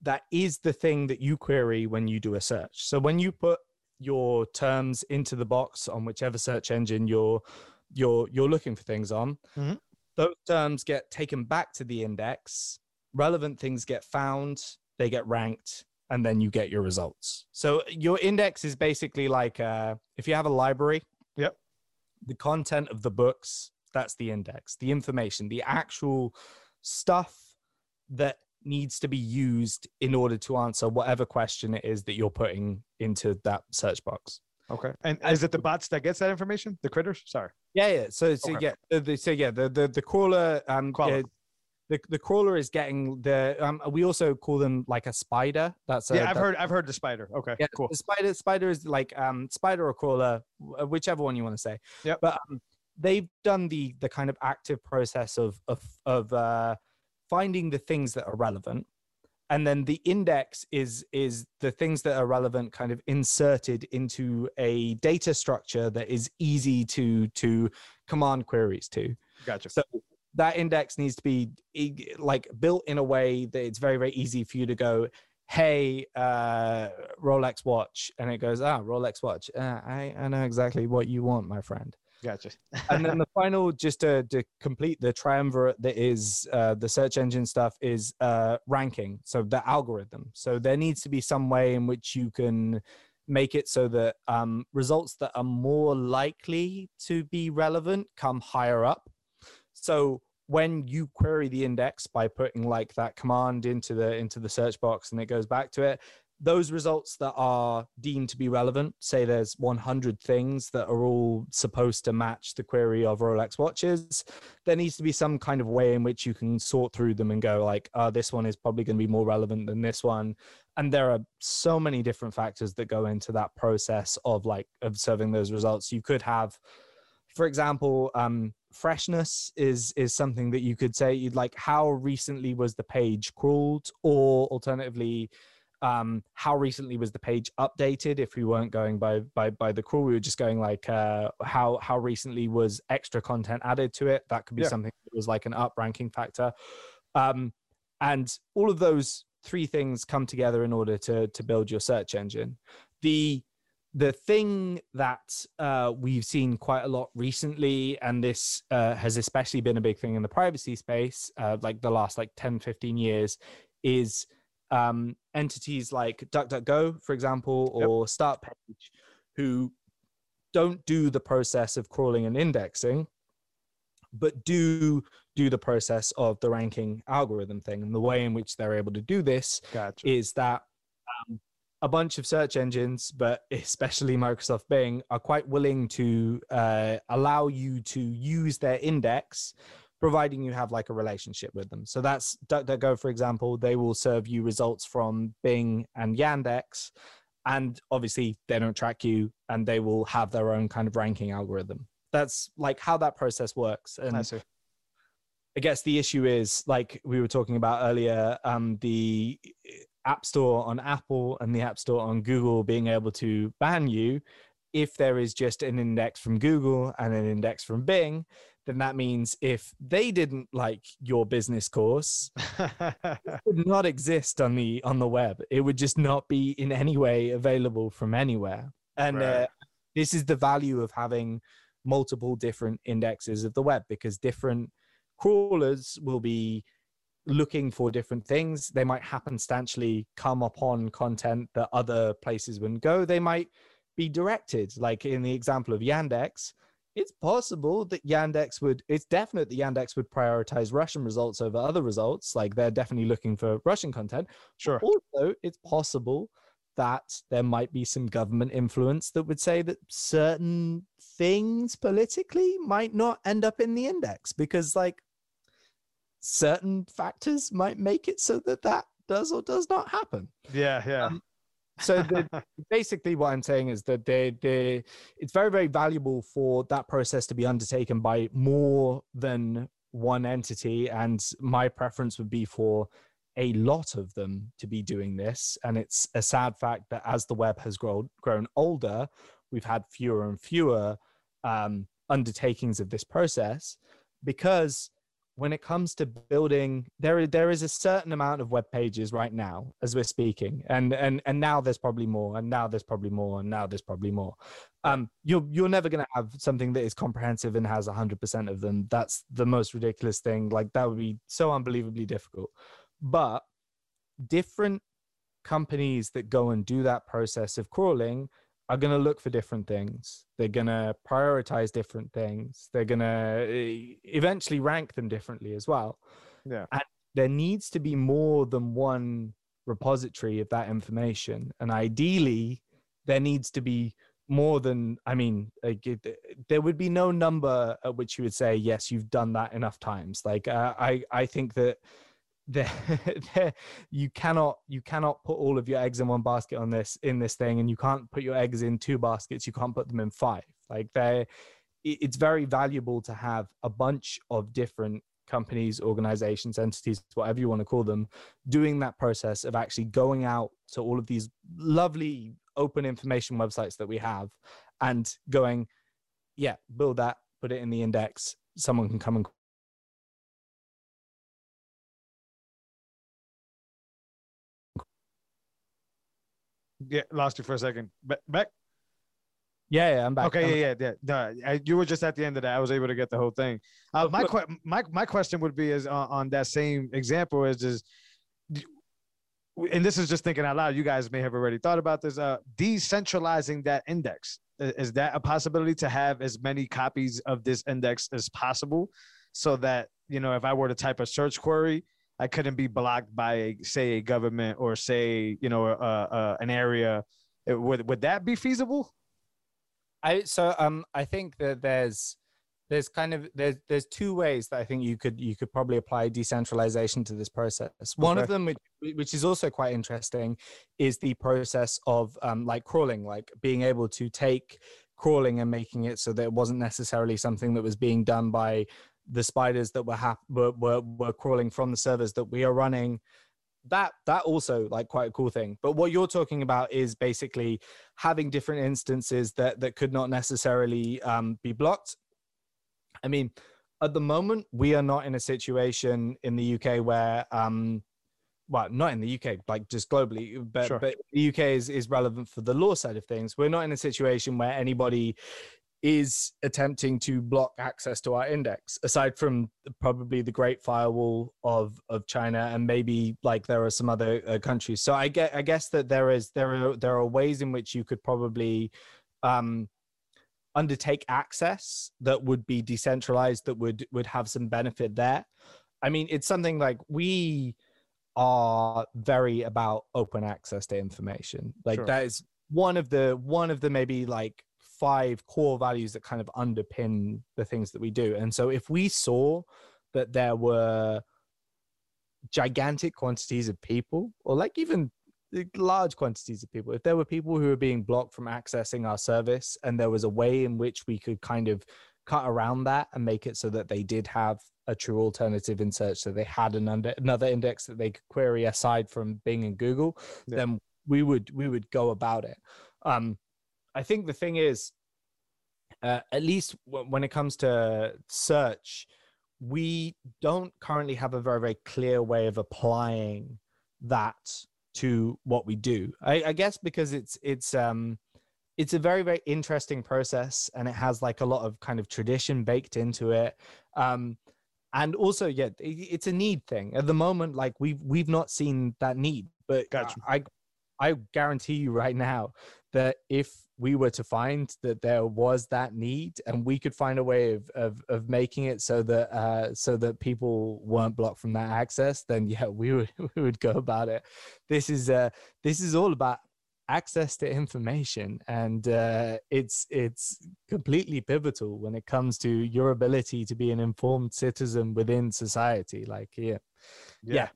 That is the thing that you query when you do a search. So when you put your terms into the box on whichever search engine you're you're you're looking for things on, mm-hmm. those terms get taken back to the index, relevant things get found, they get ranked, and then you get your results. So your index is basically like uh, if you have a library, Yep. the content of the books, that's the index, the information, the actual stuff that needs to be used in order to answer whatever question it is that you're putting into that search box. Okay. And is it the bots that gets that information? The critters? Sorry. Yeah. yeah. So, so okay. yeah. So yeah, the, the, the crawler, um, uh, the, the crawler is getting the, um, we also call them like a spider. That's a, yeah. I've that's, heard, I've heard the spider. Okay. Yeah, cool. The spider, spider is like, um, spider or crawler, whichever one you want to say. Yeah. But, um, they've done the the kind of active process of of of uh, finding the things that are relevant, and then the index is is the things that are relevant kind of inserted into a data structure that is easy to to command queries to. Gotcha. So that index needs to be like built in a way that it's very very easy for you to go, hey, uh, Rolex watch, and it goes, ah, Rolex watch. Uh, I I know exactly what you want, my friend. Gotcha. And then the final, just to, to complete the triumvirate that is uh, the search engine stuff, is uh, ranking. So the algorithm. So there needs to be some way in which you can make it so that um, results that are more likely to be relevant come higher up. So when you query the index by putting like that command into the into the search box and it goes back to it, those results that are deemed to be relevant, say there's one hundred things that are all supposed to match the query of Rolex watches, there needs to be some kind of way in which you can sort through them and go like, oh, this one is probably going to be more relevant than this one. And there are so many different factors that go into that process of like observing those results. You could have, for example, um, freshness is is something that you could say you'd like, how recently was the page crawled, or alternatively, Um, how recently was the page updated? If we weren't going by by by the crawl, we were just going like uh, how how recently was extra content added to it? That could be yeah. something that was like an up-ranking factor, um, and all of those three things come together in order to to build your search engine. The the thing that uh, we've seen quite a lot recently, and this uh, has especially been a big thing in the privacy space, uh, like the last like ten, fifteen years, is Um, entities like DuckDuckGo, for example, or yep. Startpage, who don't do the process of crawling and indexing, but do do the process of the ranking algorithm thing. And the way in which they're able to do this gotcha. is that um, a bunch of search engines, but especially Microsoft Bing, are quite willing to uh, allow you to use their index, providing you have like a relationship with them. So that's DuckDuckGo, for example. They will serve you results from Bing and Yandex, and obviously they don't track you, and they will have their own kind of ranking algorithm. That's like how that process works. And I, I guess the issue is, like we were talking about earlier, um, the App Store on Apple and the App Store on Google being able to ban you if there is just an index from Google and an index from Bing. Then that means if they didn't like your business course, it would not exist on the on the web. It would just not be in any way available from anywhere. And right. uh, this is the value of having multiple different indexes of the web, because different crawlers will be looking for different things. They might happenstantially come upon content that other places wouldn't go. They might be directed, like in the example of Yandex. It's possible that Yandex would, it's definite that Yandex would prioritize Russian results over other results. Like they're definitely looking for Russian content. Sure. Also, it's possible that there might be some government influence that would say that certain things politically might not end up in the index, because like certain factors might make it so that that does or does not happen. Yeah, yeah. Um, So the, basically what I'm saying is that they, they, it's very, very valuable for that process to be undertaken by more than one entity. And my preference would be for a lot of them to be doing this. And it's a sad fact that as the web has grown, grown older, we've had fewer and fewer um, undertakings of this process, because when it comes to building, there, there is a certain amount of web pages right now as we're speaking. And, and, and now there's probably more, and now there's probably more, and now there's probably more. Um, you're, you're never going to have something that is comprehensive and has one hundred percent of them. That's the most ridiculous thing. Like that would be so unbelievably difficult. But different companies that go and do that process of crawling are going to look for different things. They're going to prioritize different things. They're going to eventually rank them differently as well. Yeah. And there needs to be more than one repository of that information. And ideally, there needs to be more than, I mean, there would be no number at which you would say, yes, you've done that enough times. Like, uh, I, I think that There, there, you cannot you cannot put all of your eggs in one basket on this in this thing, and you can't put your eggs in two baskets. You can't put them in five. Like they, it's very valuable to have a bunch of different companies, organizations, entities, whatever you want to call them, doing that process of actually going out to all of these lovely open information websites that we have, and going, yeah, build that, put it in the index. Someone can come and. Yeah, lost you for a second. Back? Yeah, yeah, I'm back. Okay, I'm yeah, back. yeah, yeah. No, I, you were just at the end of that. I was able to get the whole thing. Uh, my, que- my my question would be is on, on that same example is just, and this is just thinking out loud. You guys may have already thought about this. Uh, decentralizing that index. Is that a possibility to have as many copies of this index as possible, so that, you know, if I were to type a search query, I couldn't be blocked by, say, a government or say, you know, uh, uh, an area. Would would that be feasible? I so um I think that there's there's kind of there's there's two ways that I think you could you could probably apply decentralization to this process. One okay. of them, which, which is also quite interesting, is the process of um like crawling, like being able to take crawling and making it so that it wasn't necessarily something that was being done by the spiders that were hap- were, were were crawling from the servers that we are running. That that also like quite a cool thing. But what you're talking about is basically having different instances that that could not necessarily um, be blocked. I mean, at the moment, we are not in a situation in the U K where, um, well, not in the U K, like just globally, but, sure. but the U K is, is relevant for the law side of things. We're not in a situation where anybody is attempting to block access to our index, aside from probably the Great Firewall of of China, and maybe like there are some other uh, countries. So I get, I guess that there is there are there are ways in which you could probably um, undertake access that would be decentralized, that would would have some benefit there. I mean, it's something like we are very about open access to information. Like sure. that is one of the one of the maybe like. five core values that kind of underpin the things that we do. And so if we saw that there were gigantic quantities of people, or like even large quantities of people, if there were people who were being blocked from accessing our service and there was a way in which we could kind of cut around that and make it so that they did have a true alternative in search, so they had an under, another index that they could query aside from Bing and Google, yeah. then we would we would go about it. Um, I think the thing is, uh, at least w- when it comes to search, we don't currently have a very, very clear way of applying that to what we do. I, I guess because it's it's um it's a very, very interesting process, and it has like a lot of kind of tradition baked into it. Um, and also, yeah, it, it's a need thing at the moment. Like we've we've not seen that need, but gotcha. I I guarantee you right now that if we were to find that there was that need and we could find a way of of, of making it so that uh, so that people weren't blocked from that access, then yeah, we would we would go about it. This is uh this is all about access to information, and uh, it's it's completely pivotal when it comes to your ability to be an informed citizen within society. Like yeah, yeah. yeah.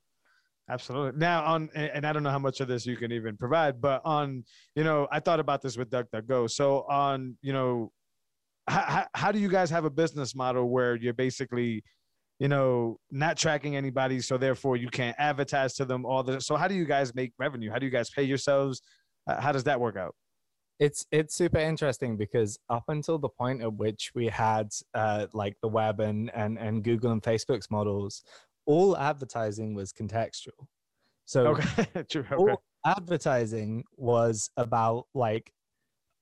Absolutely. Now on, and I don't know how much of this you can even provide, but on, you know, I thought about this with DuckDuckGo. So on, you know, how, how do you guys have a business model where you're basically, you know, not tracking anybody, so therefore you can't advertise to them all this? So how do you guys make revenue? How do you guys pay yourselves? Uh, how does that work out? It's it's super interesting because up until the point at which we had uh, like the web and, and, and Google and Facebook's models, all advertising was contextual. So okay. True. Okay. All advertising was about like,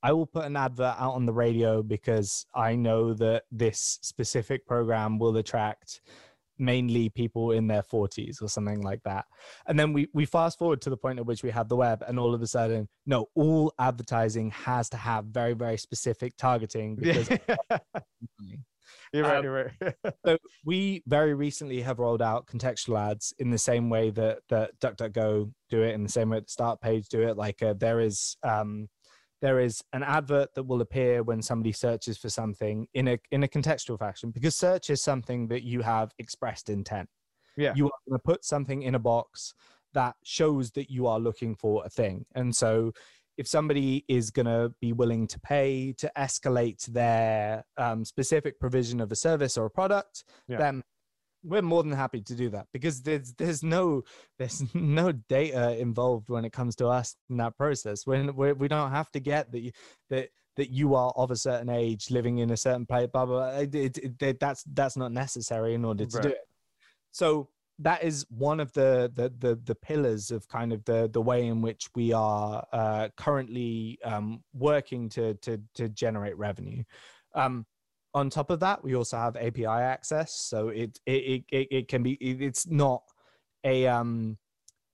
I will put an advert out on the radio because I know that this specific program will attract mainly people in their forties or something like that. And then we, we fast forward to the point at which we had the web, and all of a sudden, no, all advertising has to have very, very specific targeting because yeah. You're right, um, you're right. So we very recently have rolled out contextual ads in the same way that, that DuckDuckGo do it, in the same way that the start page do it. Like uh, there is um, there is an advert that will appear when somebody searches for something in a in a contextual fashion, because search is something that you have expressed intent. Yeah. You are going to put something in a box that shows that you are looking for a thing. And so if somebody is going to be willing to pay to escalate their um, specific provision of a service or a product, yeah. then we're more than happy to do that, because there's there's no there's no data involved when it comes to us in that process. When we we don't have to get that you, that that you are of a certain age, living in a certain place, blah blah. blah. It, it, it, that's that's not necessary in order to right. do it. So that is one of the, the the the pillars of kind of the the way in which we are uh, currently um, working to to to generate revenue. Um, on top of that, we also have A P I access, so it it it, it can be it, it's not a um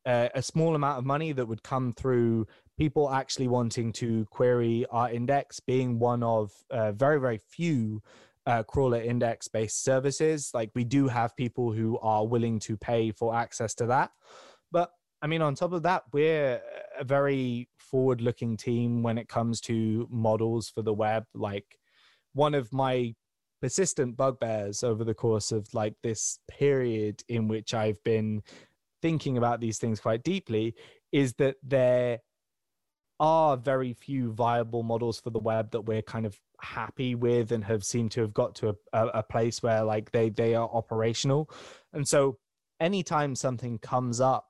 a, a small amount of money that would come through people actually wanting to query our index, being one of uh, very very few uh, crawler index-based services. Like, we do have people who are willing to pay for access to that. But I mean, on top of that, we're a very forward-looking team when it comes to models for the web. Like, one of my persistent bugbears over the course of like this period in which I've been thinking about these things quite deeply is that there are very few viable models for the web that we're kind of happy with and have seemed to have got to a, a place where like they they are operational. And so anytime something comes up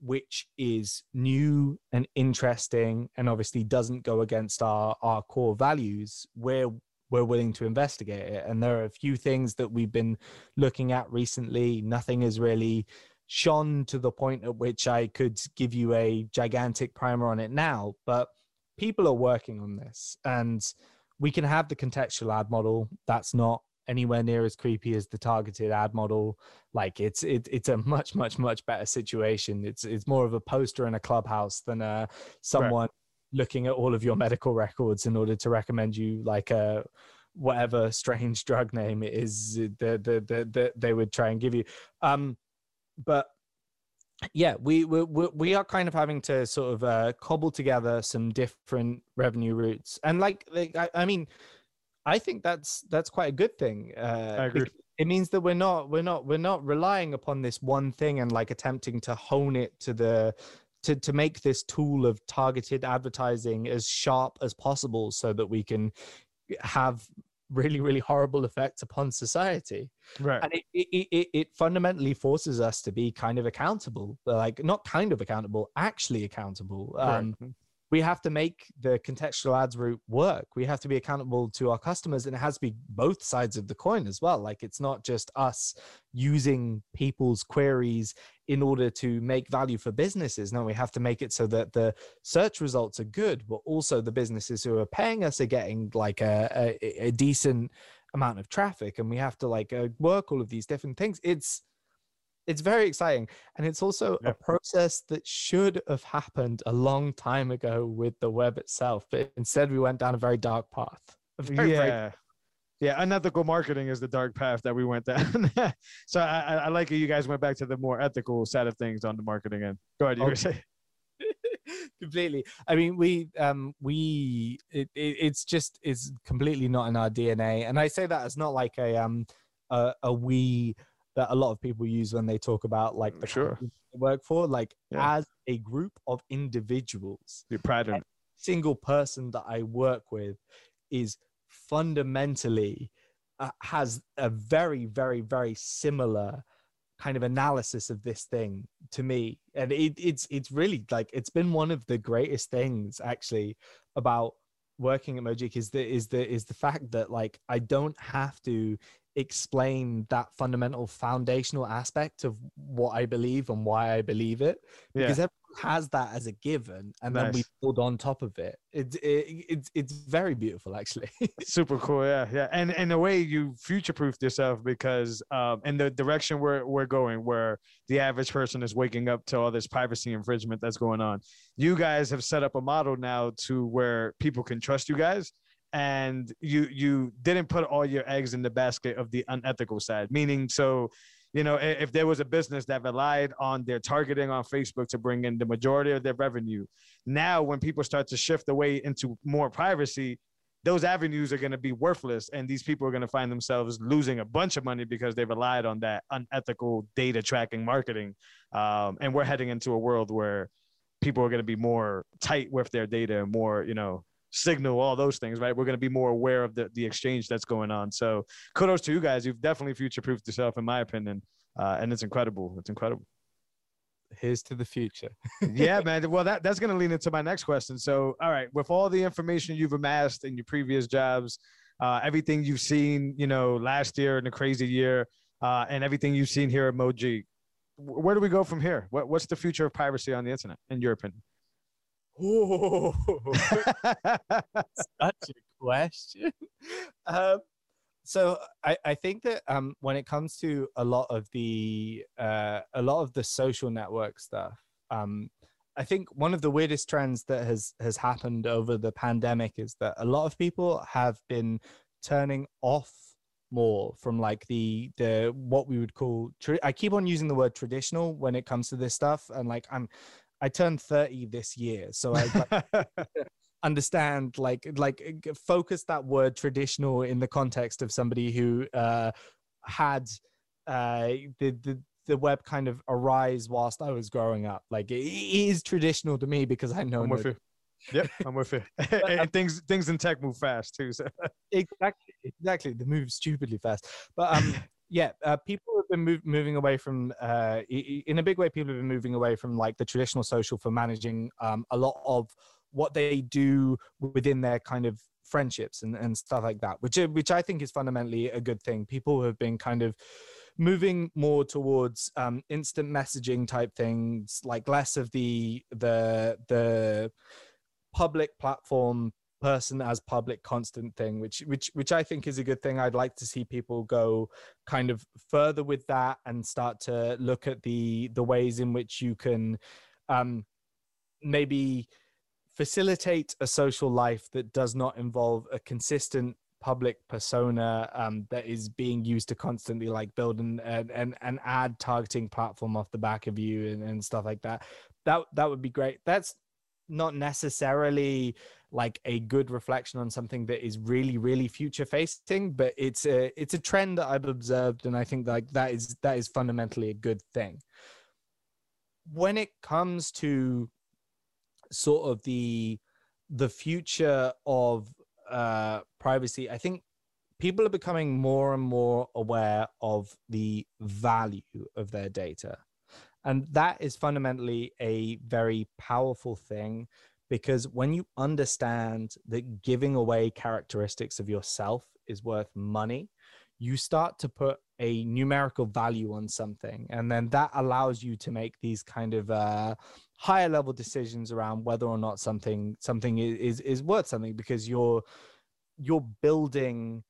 which is new and interesting and obviously doesn't go against our our core values, we're we're willing to investigate it. And there are a few things that we've been looking at recently. Nothing has really shone to the point at which I could give you a gigantic primer on it now, but people are working on this. And we can have the contextual ad model. That's not anywhere near as creepy as the targeted ad model. Like, it's it, it's a much, much, much better situation. It's it's more of a poster in a clubhouse than uh, someone right. looking at all of your medical records in order to recommend you like a whatever strange drug name it is that the, the, the, they would try and give you. Um, but yeah, we, we, we are kind of having to sort of uh, cobble together some different revenue routes. And like, like I, I mean, I think that's that's quite a good thing. Uh, I agree. It means that we're not we're not we're not relying upon this one thing and like attempting to hone it to the to to make this tool of targeted advertising as sharp as possible so that we can have really really horrible effects upon society. Right. And it it it, it fundamentally forces us to be kind of accountable, like not kind of accountable, actually accountable. Right. Um, We have to make the contextual ads route work. We have to be accountable to our customers, and it has to be both sides of the coin as well. Like, it's not just us using people's queries in order to make value for businesses. No, we have to make it so that the search results are good, but also the businesses who are paying us are getting like a, a, a decent amount of traffic. And we have to like uh, work all of these different things. It's, It's very exciting. And it's also yeah. a process that should have happened a long time ago with the web itself. But instead, we went down a very dark path. Very, yeah. Very- yeah. Unethical marketing is the dark path that we went down. So I, I like it. You guys went back to the more ethical side of things on the marketing end. Go ahead. You okay. were saying. Completely. I mean, we, um, we, it, it, it's just, it's completely not in our D N A. And I say that as not like a, um, a, a we, that a lot of people use when they talk about like the sure. company they work for, like yeah. as a group of individuals. You're proud of every single person that I work with is fundamentally uh, has a very, very, very similar kind of analysis of this thing to me. And it, it's, it's really like, it's been one of the greatest things actually about working at Mojeek is the, is the, is the fact that like, I don't have to explain that fundamental foundational aspect of what I believe and why I believe it, because yeah. everyone has that as a given, and nice. Then we build on top of it. It's it, it's it's very beautiful, actually. Super cool, yeah, yeah. And in a way, you future-proofed yourself because um, in the direction we're we're going, where the average person is waking up to all this privacy infringement that's going on, you guys have set up a model now to where people can trust you guys. And you you didn't put all your eggs in the basket of the unethical side, meaning so, you know, if, if there was a business that relied on their targeting on Facebook to bring in the majority of their revenue, now when people start to shift away into more privacy, those avenues are going to be worthless. And these people are going to find themselves losing a bunch of money because they relied on that unethical data tracking marketing. Um, and we're heading into a world where people are going to be more tight with their data and more, you know, Signal, all those things, right? We're going to be more aware of the, the exchange that's going on. So kudos to you guys. You've definitely future-proofed yourself, in my opinion. Uh, and it's incredible. It's incredible. Here's to the future. Yeah, man. Well, that, that's going to lead into my next question. So, all right, with all the information you've amassed in your previous jobs, uh, everything you've seen, you know, last year and a crazy year, uh, and everything you've seen here at Mojeek, where do we go from here? What, what's the future of privacy on the internet, in your opinion? Oh, such a question. Um, so I, I think that um, when it comes to a lot of the uh, a lot of the social network stuff, um, I think one of the weirdest trends that has has happened over the pandemic is that a lot of people have been turning off more from like the the what we would call tra- I keep on using the word traditional when it comes to this stuff, and like I'm I turned thirty this year, so I like, understand like like focus that word traditional in the context of somebody who uh, had uh, the the the web kind of arise whilst I was growing up. Like it, it is traditional to me because I know. I'm with no- you. Yep, I'm with you. And things things in tech move fast too. So. Exactly, exactly. They move stupidly fast. But um, yeah, uh, people have been move, moving away from uh, in a big way. People have been moving away from like the traditional social for managing um a lot of what they do within their kind of friendships and, and stuff like that, which which I think is fundamentally a good thing. People have been kind of moving more towards um instant messaging type things, like less of the the the public platform person as public constant thing, which which which I think is a good thing. I'd like to see people go kind of further with that and start to look at the the ways in which you can um maybe facilitate a social life that does not involve a consistent public persona um that is being used to constantly like build an an, an, an ad targeting platform off the back of you and, and stuff like that. That that would be great. That's not necessarily like a good reflection on something that is really, really future facing, but it's a, it's a trend that I've observed. And I think like that is, that is fundamentally a good thing. When it comes to sort of the, the future of uh, privacy, I think people are becoming more and more aware of the value of their data. And that is fundamentally a very powerful thing, because when you understand that giving away characteristics of yourself is worth money, you start to put a numerical value on something. And then that allows you to make these kind of uh, higher level decisions around whether or not something something is is worth something, because you're you're building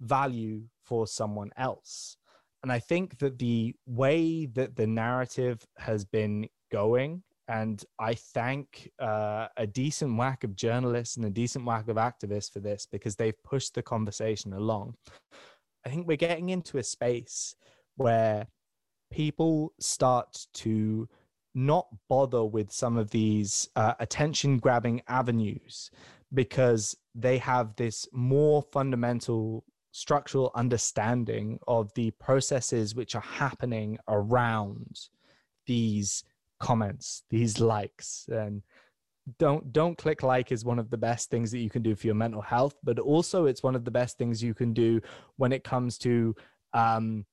value for someone else. And I think that the way that the narrative has been going, and I thank uh, a decent whack of journalists and a decent whack of activists for this, because they've pushed the conversation along. I think we're getting into a space where people start to not bother with some of these uh, attention-grabbing avenues, because they have this more fundamental structural understanding of the processes which are happening around these comments, these likes. And don't don't click like is one of the best things that you can do for your mental health, but also it's one of the best things you can do when it comes to um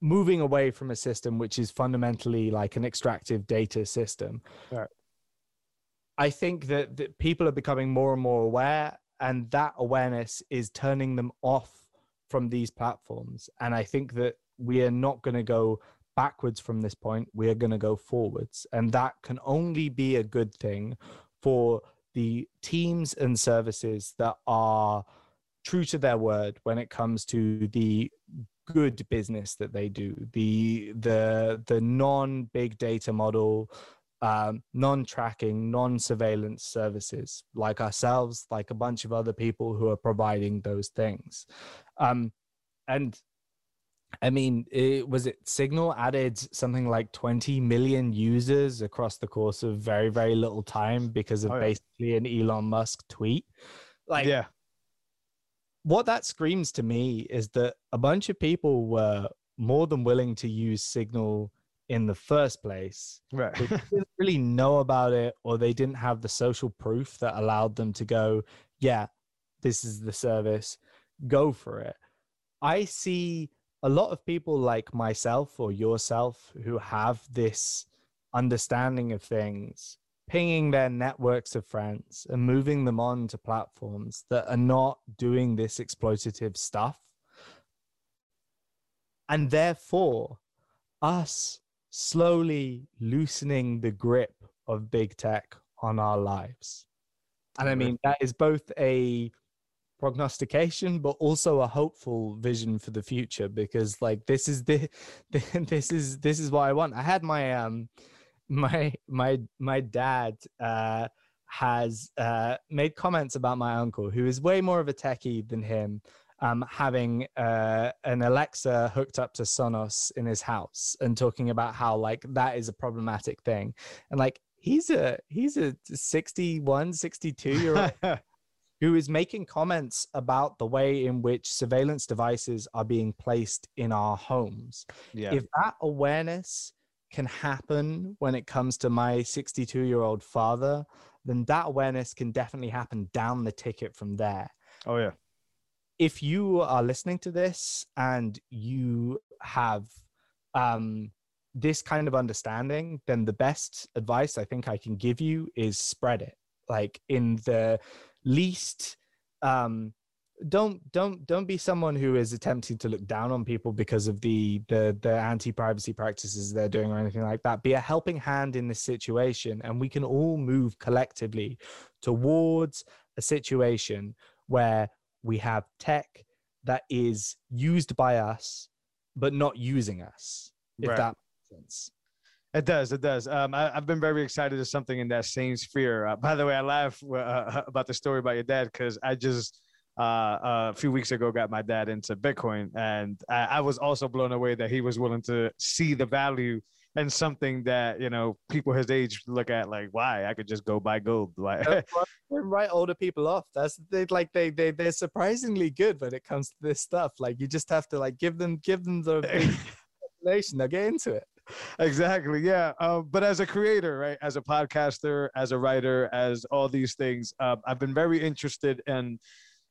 moving away from a system which is fundamentally like an extractive data system. Right. I think that, that people are becoming more and more aware, and that awareness is turning them off from these platforms. And I think that we are not going to go backwards from this point. We are going to go forwards. And that can only be a good thing for the teams and services that are true to their word when it comes to the good business that they do, the the the non-big data model, Um, non-tracking, non-surveillance services like ourselves, like a bunch of other people who are providing those things. Um, and I mean, it, was it Signal added something like twenty million users across the course of very, very little time because of oh, yeah. basically an Elon Musk tweet? Like, yeah. What that screams to me is that a bunch of people were more than willing to use Signal in the first place, right? They didn't really know about it, or they didn't have the social proof that allowed them to go, yeah, this is the service, go for it. I see a lot of people like myself or yourself who have this understanding of things, pinging their networks of friends and moving them on to platforms that are not doing this exploitative stuff. And therefore, us slowly loosening the grip of big tech on our lives. And I mean, that is both a prognostication, but also a hopeful vision for the future, because like, this is the, this is, this is what I want. I had my, um, my, my, my dad, uh, has, uh, made comments about my uncle, who is way more of a techie than him. um, having uh, an Alexa hooked up to Sonos in his house and talking about how like that is a problematic thing. And like, he's a, he's a sixty-one, sixty-two year old who is making comments about the way in which surveillance devices are being placed in our homes. Yeah. If that awareness can happen when it comes to my sixty-two-year-old father, then that awareness can definitely happen down the ticket from there. Oh, yeah. If you are listening to this and you have um, this kind of understanding, then the best advice I think I can give you is spread it. Like in the least, um, don't don't don't be someone who is attempting to look down on people because of the the the anti-privacy practices they're doing or anything like that. Be a helping hand in this situation, and we can all move collectively towards a situation where we have tech that is used by us but not using us. If right. that makes sense. It does. It does. Um, I, I've been very excited to something in that same sphere. Uh, by the way, I laugh uh, about the story about your dad because I just uh, uh, a few weeks ago got my dad into Bitcoin, and I, I was also blown away that he was willing to see the value in something that, you know, people his age look at like, why? I could just go buy gold. Like, write older people off. That's they like they they they're surprisingly good when it comes to this stuff. Like you just have to like give them give them the information. They'll get into it. Exactly. Yeah. Uh, but as a creator, right, as a podcaster, as a writer, as all these things, uh, I've been very interested in,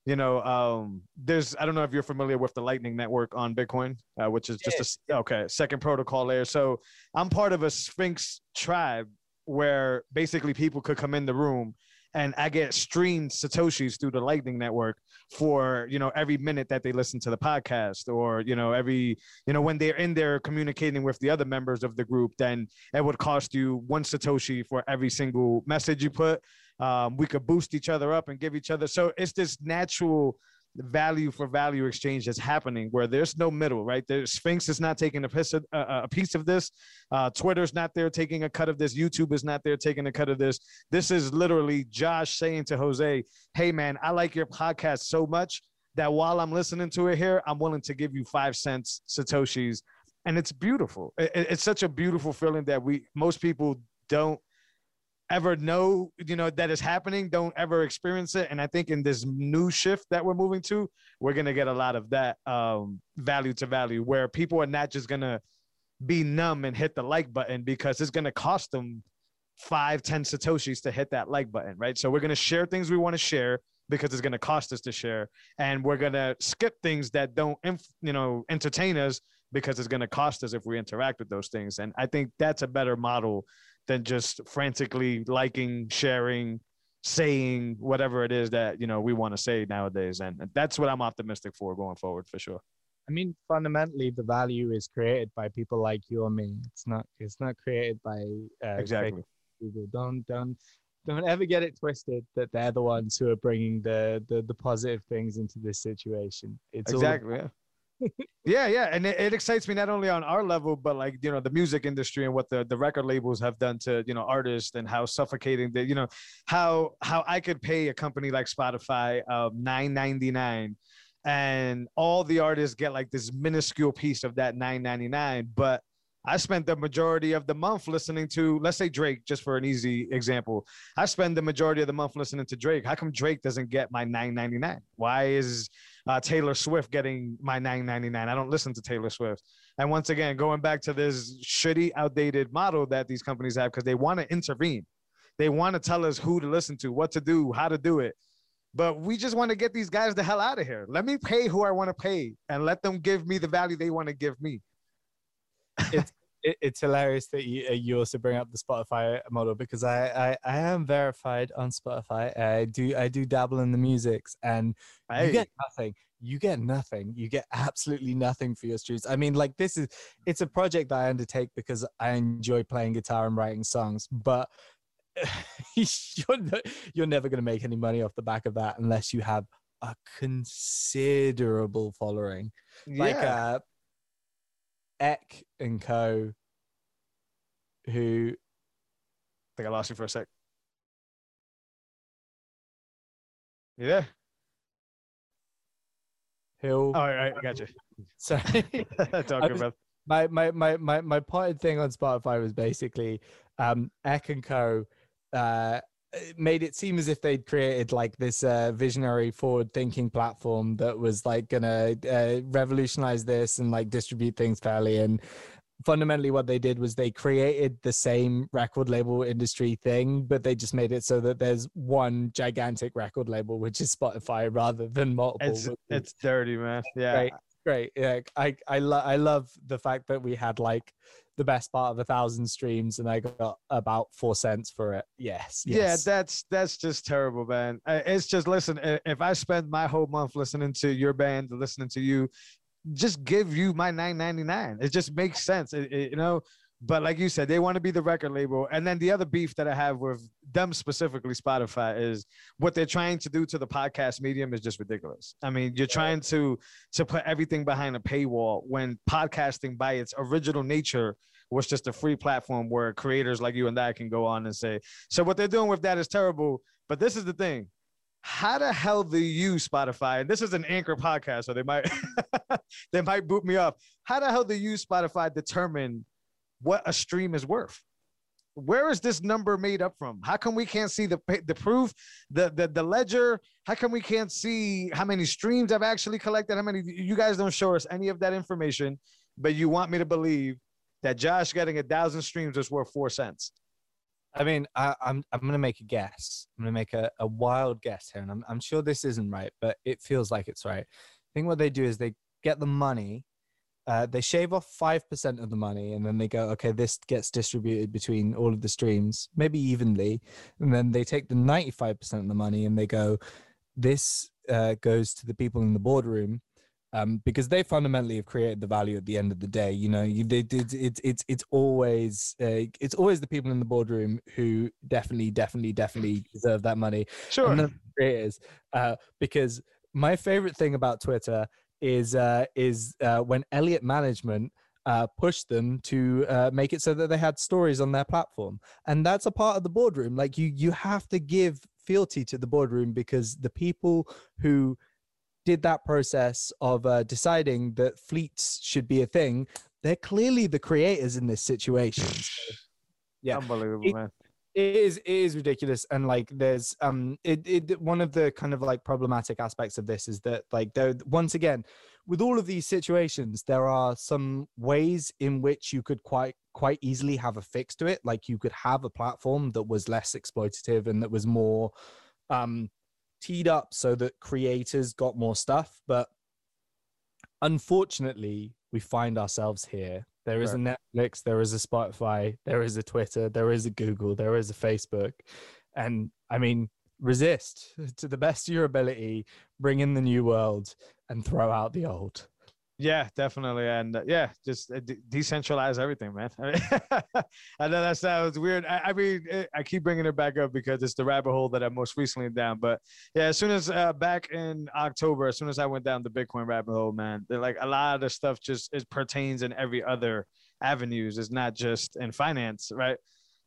you know, um, there's, I don't know if you're familiar with the Lightning Network on Bitcoin, uh, which is just a okay, second protocol layer. So I'm part of a Sphinx tribe where basically people could come in the room and I get streamed Satoshis through the Lightning Network for, you know, every minute that they listen to the podcast or, you know, every, you know, when they're in there communicating with the other members of the group, then it would cost you one Satoshi for every single message you put. Um, we could boost each other up and give each other. So it's this natural value for value exchange that's happening where there's no middle, right? There's Sphinx is not taking a piece of, uh, a piece of this. Uh, Twitter's not there taking a cut of this. YouTube is not there taking a cut of this. This is literally Josh saying to Jose, hey man, I like your podcast so much that while I'm listening to it here, I'm willing to give you five cents Satoshis. And it's beautiful. It, it's such a beautiful feeling that we, most people don't ever know, you know, that is happening, don't ever experience it. And I think in this new shift that we're moving to, we're going to get a lot of that um, value to value where people are not just going to be numb and hit the like button because it's going to cost them five, ten Satoshis to hit that like button, right? So we're going to share things we want to share because it's going to cost us to share. And we're going to skip things that don't, inf- you know, entertain us because it's going to cost us if we interact with those things. And I think that's a better model than just frantically liking, sharing, saying whatever it is that, you know, we want to say nowadays. And that's what I'm optimistic for going forward, for sure. I mean, fundamentally, the value is created by people like you or me. It's not, it's not created by uh, exactly Google. Don't, don't, don't ever get it twisted that they're the ones who are bringing the, the, the positive things into this situation. It's exactly. All- yeah. yeah, yeah. And it, it excites me not only on our level, but like, you know, the music industry and what the, the record labels have done to, you know, artists and how suffocating that, you know, how how I could pay a company like Spotify um, nine ninety-nine and all the artists get like this minuscule piece of that nine ninety-nine. But I spent the majority of the month listening to, let's say Drake, just for an easy example. I spend the majority of the month listening to Drake. How come Drake doesn't get my nine ninety-nine? Why is uh, Taylor Swift getting my nine ninety-nine? I don't listen to Taylor Swift. And once again, going back to this shitty, outdated model that these companies have because they want to intervene. They want to tell us who to listen to, what to do, how to do it. But we just want to get these guys the hell out of here. Let me pay who I want to pay and let them give me the value they want to give me. it's it, it's hilarious that you you also bring up the Spotify model because I, I, I am verified on Spotify. I do I do dabble in the musics and hey. you get nothing. You get nothing. You get absolutely nothing for your streams. I mean, like this is it's a project that I undertake because I enjoy playing guitar and writing songs, but you're no, you're never going to make any money off the back of that unless you have a considerable following. Yeah. Like uh Eck and Co, who I think I lost you for a sec. You there? who. All right, right, I got you. Sorry. Talk about my my my my my potted thing on Spotify was basically um, Eck and Co. Uh, made it seem as if they'd created like this uh, visionary, forward-thinking platform that was like gonna uh, revolutionize this and like distribute things fairly. And fundamentally, what they did was they created the same record label industry thing, but they just made it so that there's one gigantic record label, which is Spotify, rather than multiple. It's, it's dirty, man. Yeah. Right. Great. Yeah, I I, lo- I love the fact that we had like the best part of a thousand streams and I got about four cents for it. Yes. yes. Yeah, that's that's just terrible, man. It's just, listen, if I spend my whole month listening to your band, listening to you, just give you my nine ninety-nine. It just makes sense, it, it, you know? But like you said, they want to be the record label. And then the other beef that I have with them, specifically Spotify, is what they're trying to do to the podcast medium is just ridiculous. I mean, you're trying to to put everything behind a paywall when podcasting by its original nature was just a free platform where creators like you and I can go on and say. So what they're doing with that is terrible. But this is the thing. How the hell do you, Spotify, and this is an Anchor podcast, so they might they might boot me off. How the hell do you, Spotify, determine what a stream is worth? Where is this number made up from? How come we can't see the the proof, the, the the ledger? How come we can't see how many streams I've actually collected? How many? You guys don't show us any of that information, but you want me to believe that Josh getting a thousand streams is worth four cents. I mean, I, I'm I'm gonna make a guess. I'm gonna make a, a wild guess here, and I'm I'm sure this isn't right, but it feels like it's right. I think what they do is they get the money. Uh, they shave off five percent of the money and then they go, okay, this gets distributed between all of the streams, maybe evenly. And then they take the ninety-five percent of the money and they go, this uh, goes to the people in the boardroom um, because they fundamentally have created the value at the end of the day. You know, you, they did, it, it's, it's always uh, it's always the people in the boardroom who definitely, definitely, definitely deserve that money. Sure. And the creators, uh, because my favorite thing about Twitter is uh, is uh, when Elliott Management uh, pushed them to uh, make it so that they had stories on their platform. And that's a part of the boardroom. Like you you have to give fealty to the boardroom because the people who did that process of uh, deciding that fleets should be a thing, they're clearly the creators in this situation. So, yeah. Unbelievable, it, man. It is, it is ridiculous. And like there's um it, it one of the kind of like problematic aspects of this is that like though once again with all of these situations there are some ways in which you could quite quite easily have a fix to it. Like you could have a platform that was less exploitative and that was more um teed up so that creators got more stuff, but unfortunately we find ourselves here. There is a Netflix, there is a Spotify, there is a Twitter, there is a Google, there is a Facebook. And I mean, resist to the best of your ability, bring in the new world and throw out the old. Yeah, definitely. And uh, yeah, just uh, de- decentralize everything, man. I, mean, I know that sounds weird. I, I mean, it, I keep bringing it back up because it's the rabbit hole that I'm most recently down. But yeah, as soon as uh, back in October, as soon as I went down the Bitcoin rabbit hole, man, like a lot of the stuff just it pertains in every other avenues. It's not just in finance, right?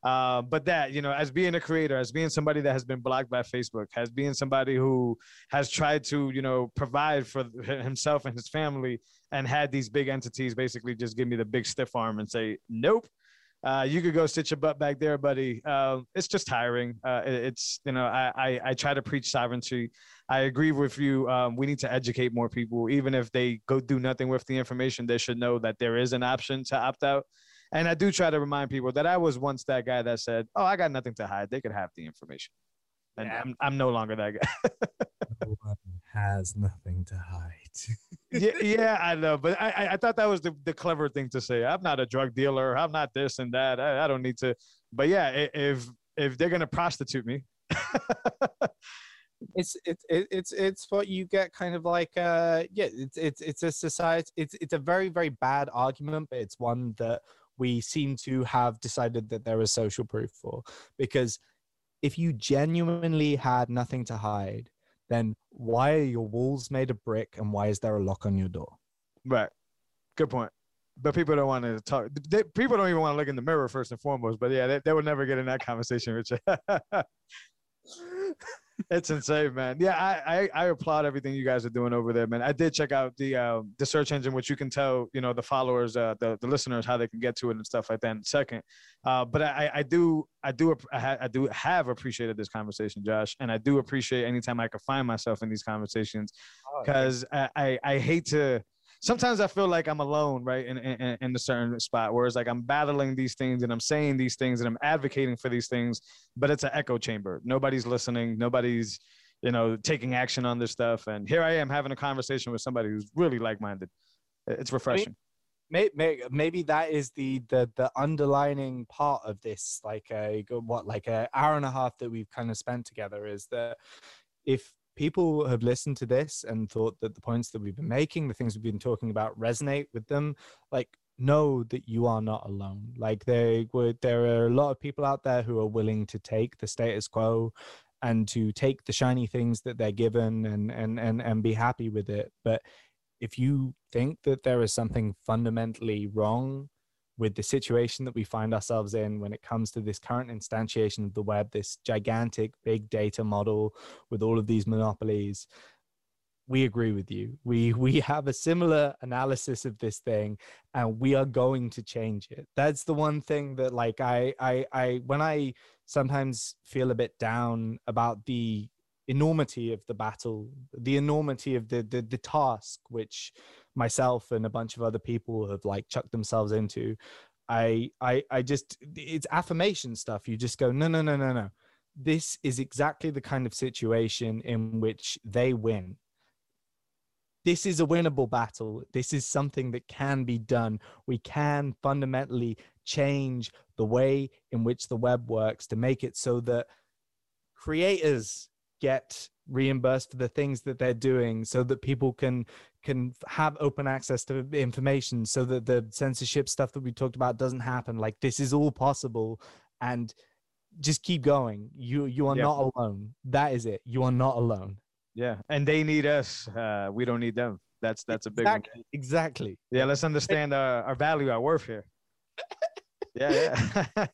Uh, but that, you know, as being a creator, as being somebody that has been blocked by Facebook, as being somebody who has tried to, you know, provide for himself and his family and had these big entities basically just give me the big stiff arm and say, nope, uh, you could go sit your butt back there, buddy. Uh, it's just tiring. Uh, it's, you know, I, I, I try to preach sovereignty. I agree with you. Um, we need to educate more people. Even if they go do nothing with the information, they should know that there is an option to opt out. And I do try to remind people that I was once that guy that said, oh, I got nothing to hide. They could have the information. And yeah. I'm I'm no longer that guy. One has nothing to hide. yeah, yeah, I know. But I, I thought that was the, the clever thing to say. I'm not a drug dealer. I'm not this and that. I, I don't need to. But yeah, if if they're going to prostitute me. It's it's it's it's what you get, kind of like uh yeah it's it's it's a society it's it's a very very bad argument, but it's one that we seem to have decided that there is social proof for. Because if you genuinely had nothing to hide, then why are your walls made of brick and why is there a lock on your door? Right. Good point. But people don't want to talk. They, people don't even want to look in the mirror first and foremost. But yeah, they, they would never get in that conversation, Richard. It's insane, man. Yeah, I, I, I applaud everything you guys are doing over there, man. I did check out the uh, the search engine, which you can tell, you know, the followers, uh, the the listeners, how they can get to it and stuff like that in a second. Uh, but I, I do I do I do have appreciated this conversation, Josh, and I do appreciate anytime I can find myself in these conversations, because oh, yeah. I, I I hate to. Sometimes I feel like I'm alone, right, in, in, in a certain spot where it's like I'm battling these things and I'm saying these things and I'm advocating for these things, but it's an echo chamber. Nobody's listening. Nobody's, you know, taking action on this stuff. And here I am having a conversation with somebody who's really like-minded. It's refreshing. I mean, maybe, maybe that is the, the, the underlining part of this, like, a, what, like an hour and a half that we've kind of spent together, is that if people have listened to this and thought that the points that we've been making, the things we've been talking about, resonate with them, like, know that you are not alone. Like, they would, there are a lot of people out there who are willing to take the status quo and to take the shiny things that they're given and, and, and, and be happy with it. But if you think that there is something fundamentally wrong with the situation that we find ourselves in when it comes to this current instantiation of the web, this gigantic big data model with all of these monopolies, we agree with you. We we have a similar analysis of this thing, and we are going to change it. That's the one thing that, like, I I I when I sometimes feel a bit down about the enormity of the battle, the enormity of the the, the task which myself and a bunch of other people have, like, chucked themselves into, I, I, I just, it's affirmation stuff. You just go, no, no, no, no, no. This is exactly the kind of situation in which they win. This is a winnable battle. This is something that can be done. We can fundamentally change the way in which the web works to make it so that creators get reimbursed for the things that they're doing, so that people can can have open access to information, so that the censorship stuff that we talked about doesn't happen. Like, this is all possible, and just keep going. You you are yeah. not alone. That is it. You are not alone. Yeah, and they need us. Uh, we don't need them. That's that's exactly. a big one. Exactly. Yeah, let's understand our, our value, our worth here. yeah, yeah.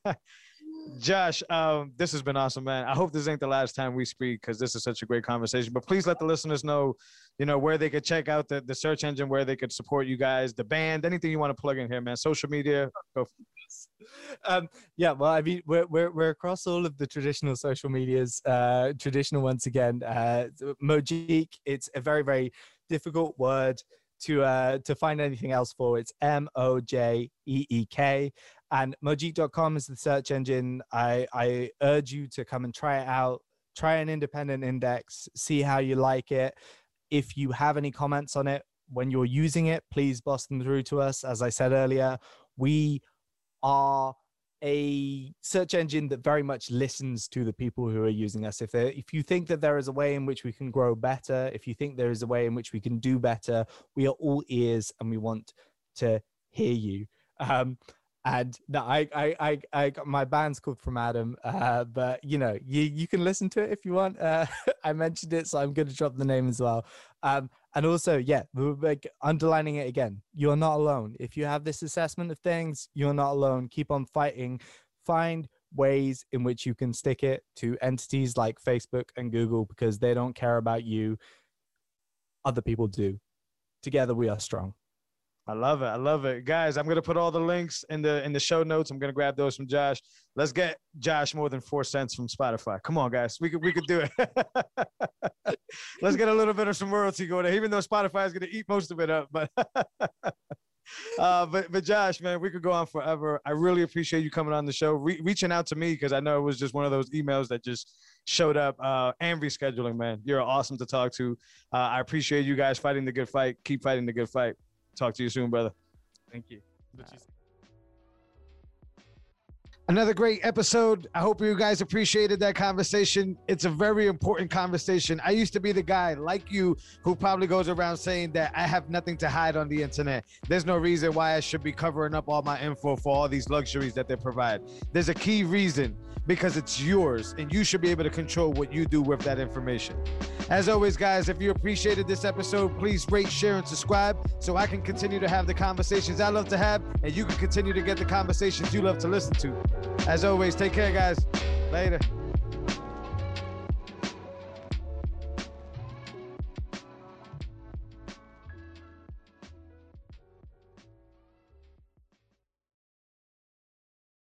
Josh, um, this has been awesome, man. I hope this ain't the last time we speak, because this is such a great conversation. But please let the listeners know, you know, where they could check out the, the search engine, where they could support you guys, the band, anything you want to plug in here, man. Social media. Go. Um, yeah, well, I mean, we're, we're, we're across all of the traditional social medias, uh, traditional once again. Uh, Mojeek, it's a very, very difficult word to uh, to find anything else for. It's M O J E E K. And Mojeek dot com is the search engine. I, I urge you to come and try it out. Try an independent index. See how you like it. If you have any comments on it when you're using it, please boss them through to us. As I said earlier, we are a search engine that very much listens to the people who are using us. If they, if you think that there is a way in which we can grow better, if you think there is a way in which we can do better, we are all ears and we want to hear you. Um, And no, I, I, I, I got my band's called From Adam, uh, but you know, you, you can listen to it if you want. Uh, I mentioned it, so I'm going to drop the name as well. Um, and also, yeah, like, underlining it again, you're not alone. If you have this assessment of things, you're not alone. Keep on fighting. Find ways in which you can stick it to entities like Facebook and Google, because they don't care about you. Other people do. Together, we are strong. I love it. I love it. Guys, I'm going to put all the links in the in the show notes. I'm going to grab those from Josh. Let's get Josh more than four cents from Spotify. Come on, guys. We could we could do it. Let's get a little bit of some royalty going there, even though Spotify is going to eat most of it up. But, uh, but, but Josh, man, we could go on forever. I really appreciate you coming on the show, re- reaching out to me, because I know it was just one of those emails that just showed up, uh, and rescheduling, man. You're awesome to talk to. Uh, I appreciate you guys fighting the good fight. Keep fighting the good fight. Talk to you soon, brother. Thank you. Another great episode. I hope you guys appreciated that conversation. It's a very important conversation. I used to be the guy like you who probably goes around saying that I have nothing to hide on the internet. There's no reason why I should be covering up all my info for all these luxuries that they provide. There's a key reason, because it's yours and you should be able to control what you do with that information. As always, guys, if you appreciated this episode, please rate, share, and subscribe so I can continue to have the conversations I love to have, and you can continue to get the conversations you love to listen to. As always, take care, guys. Later.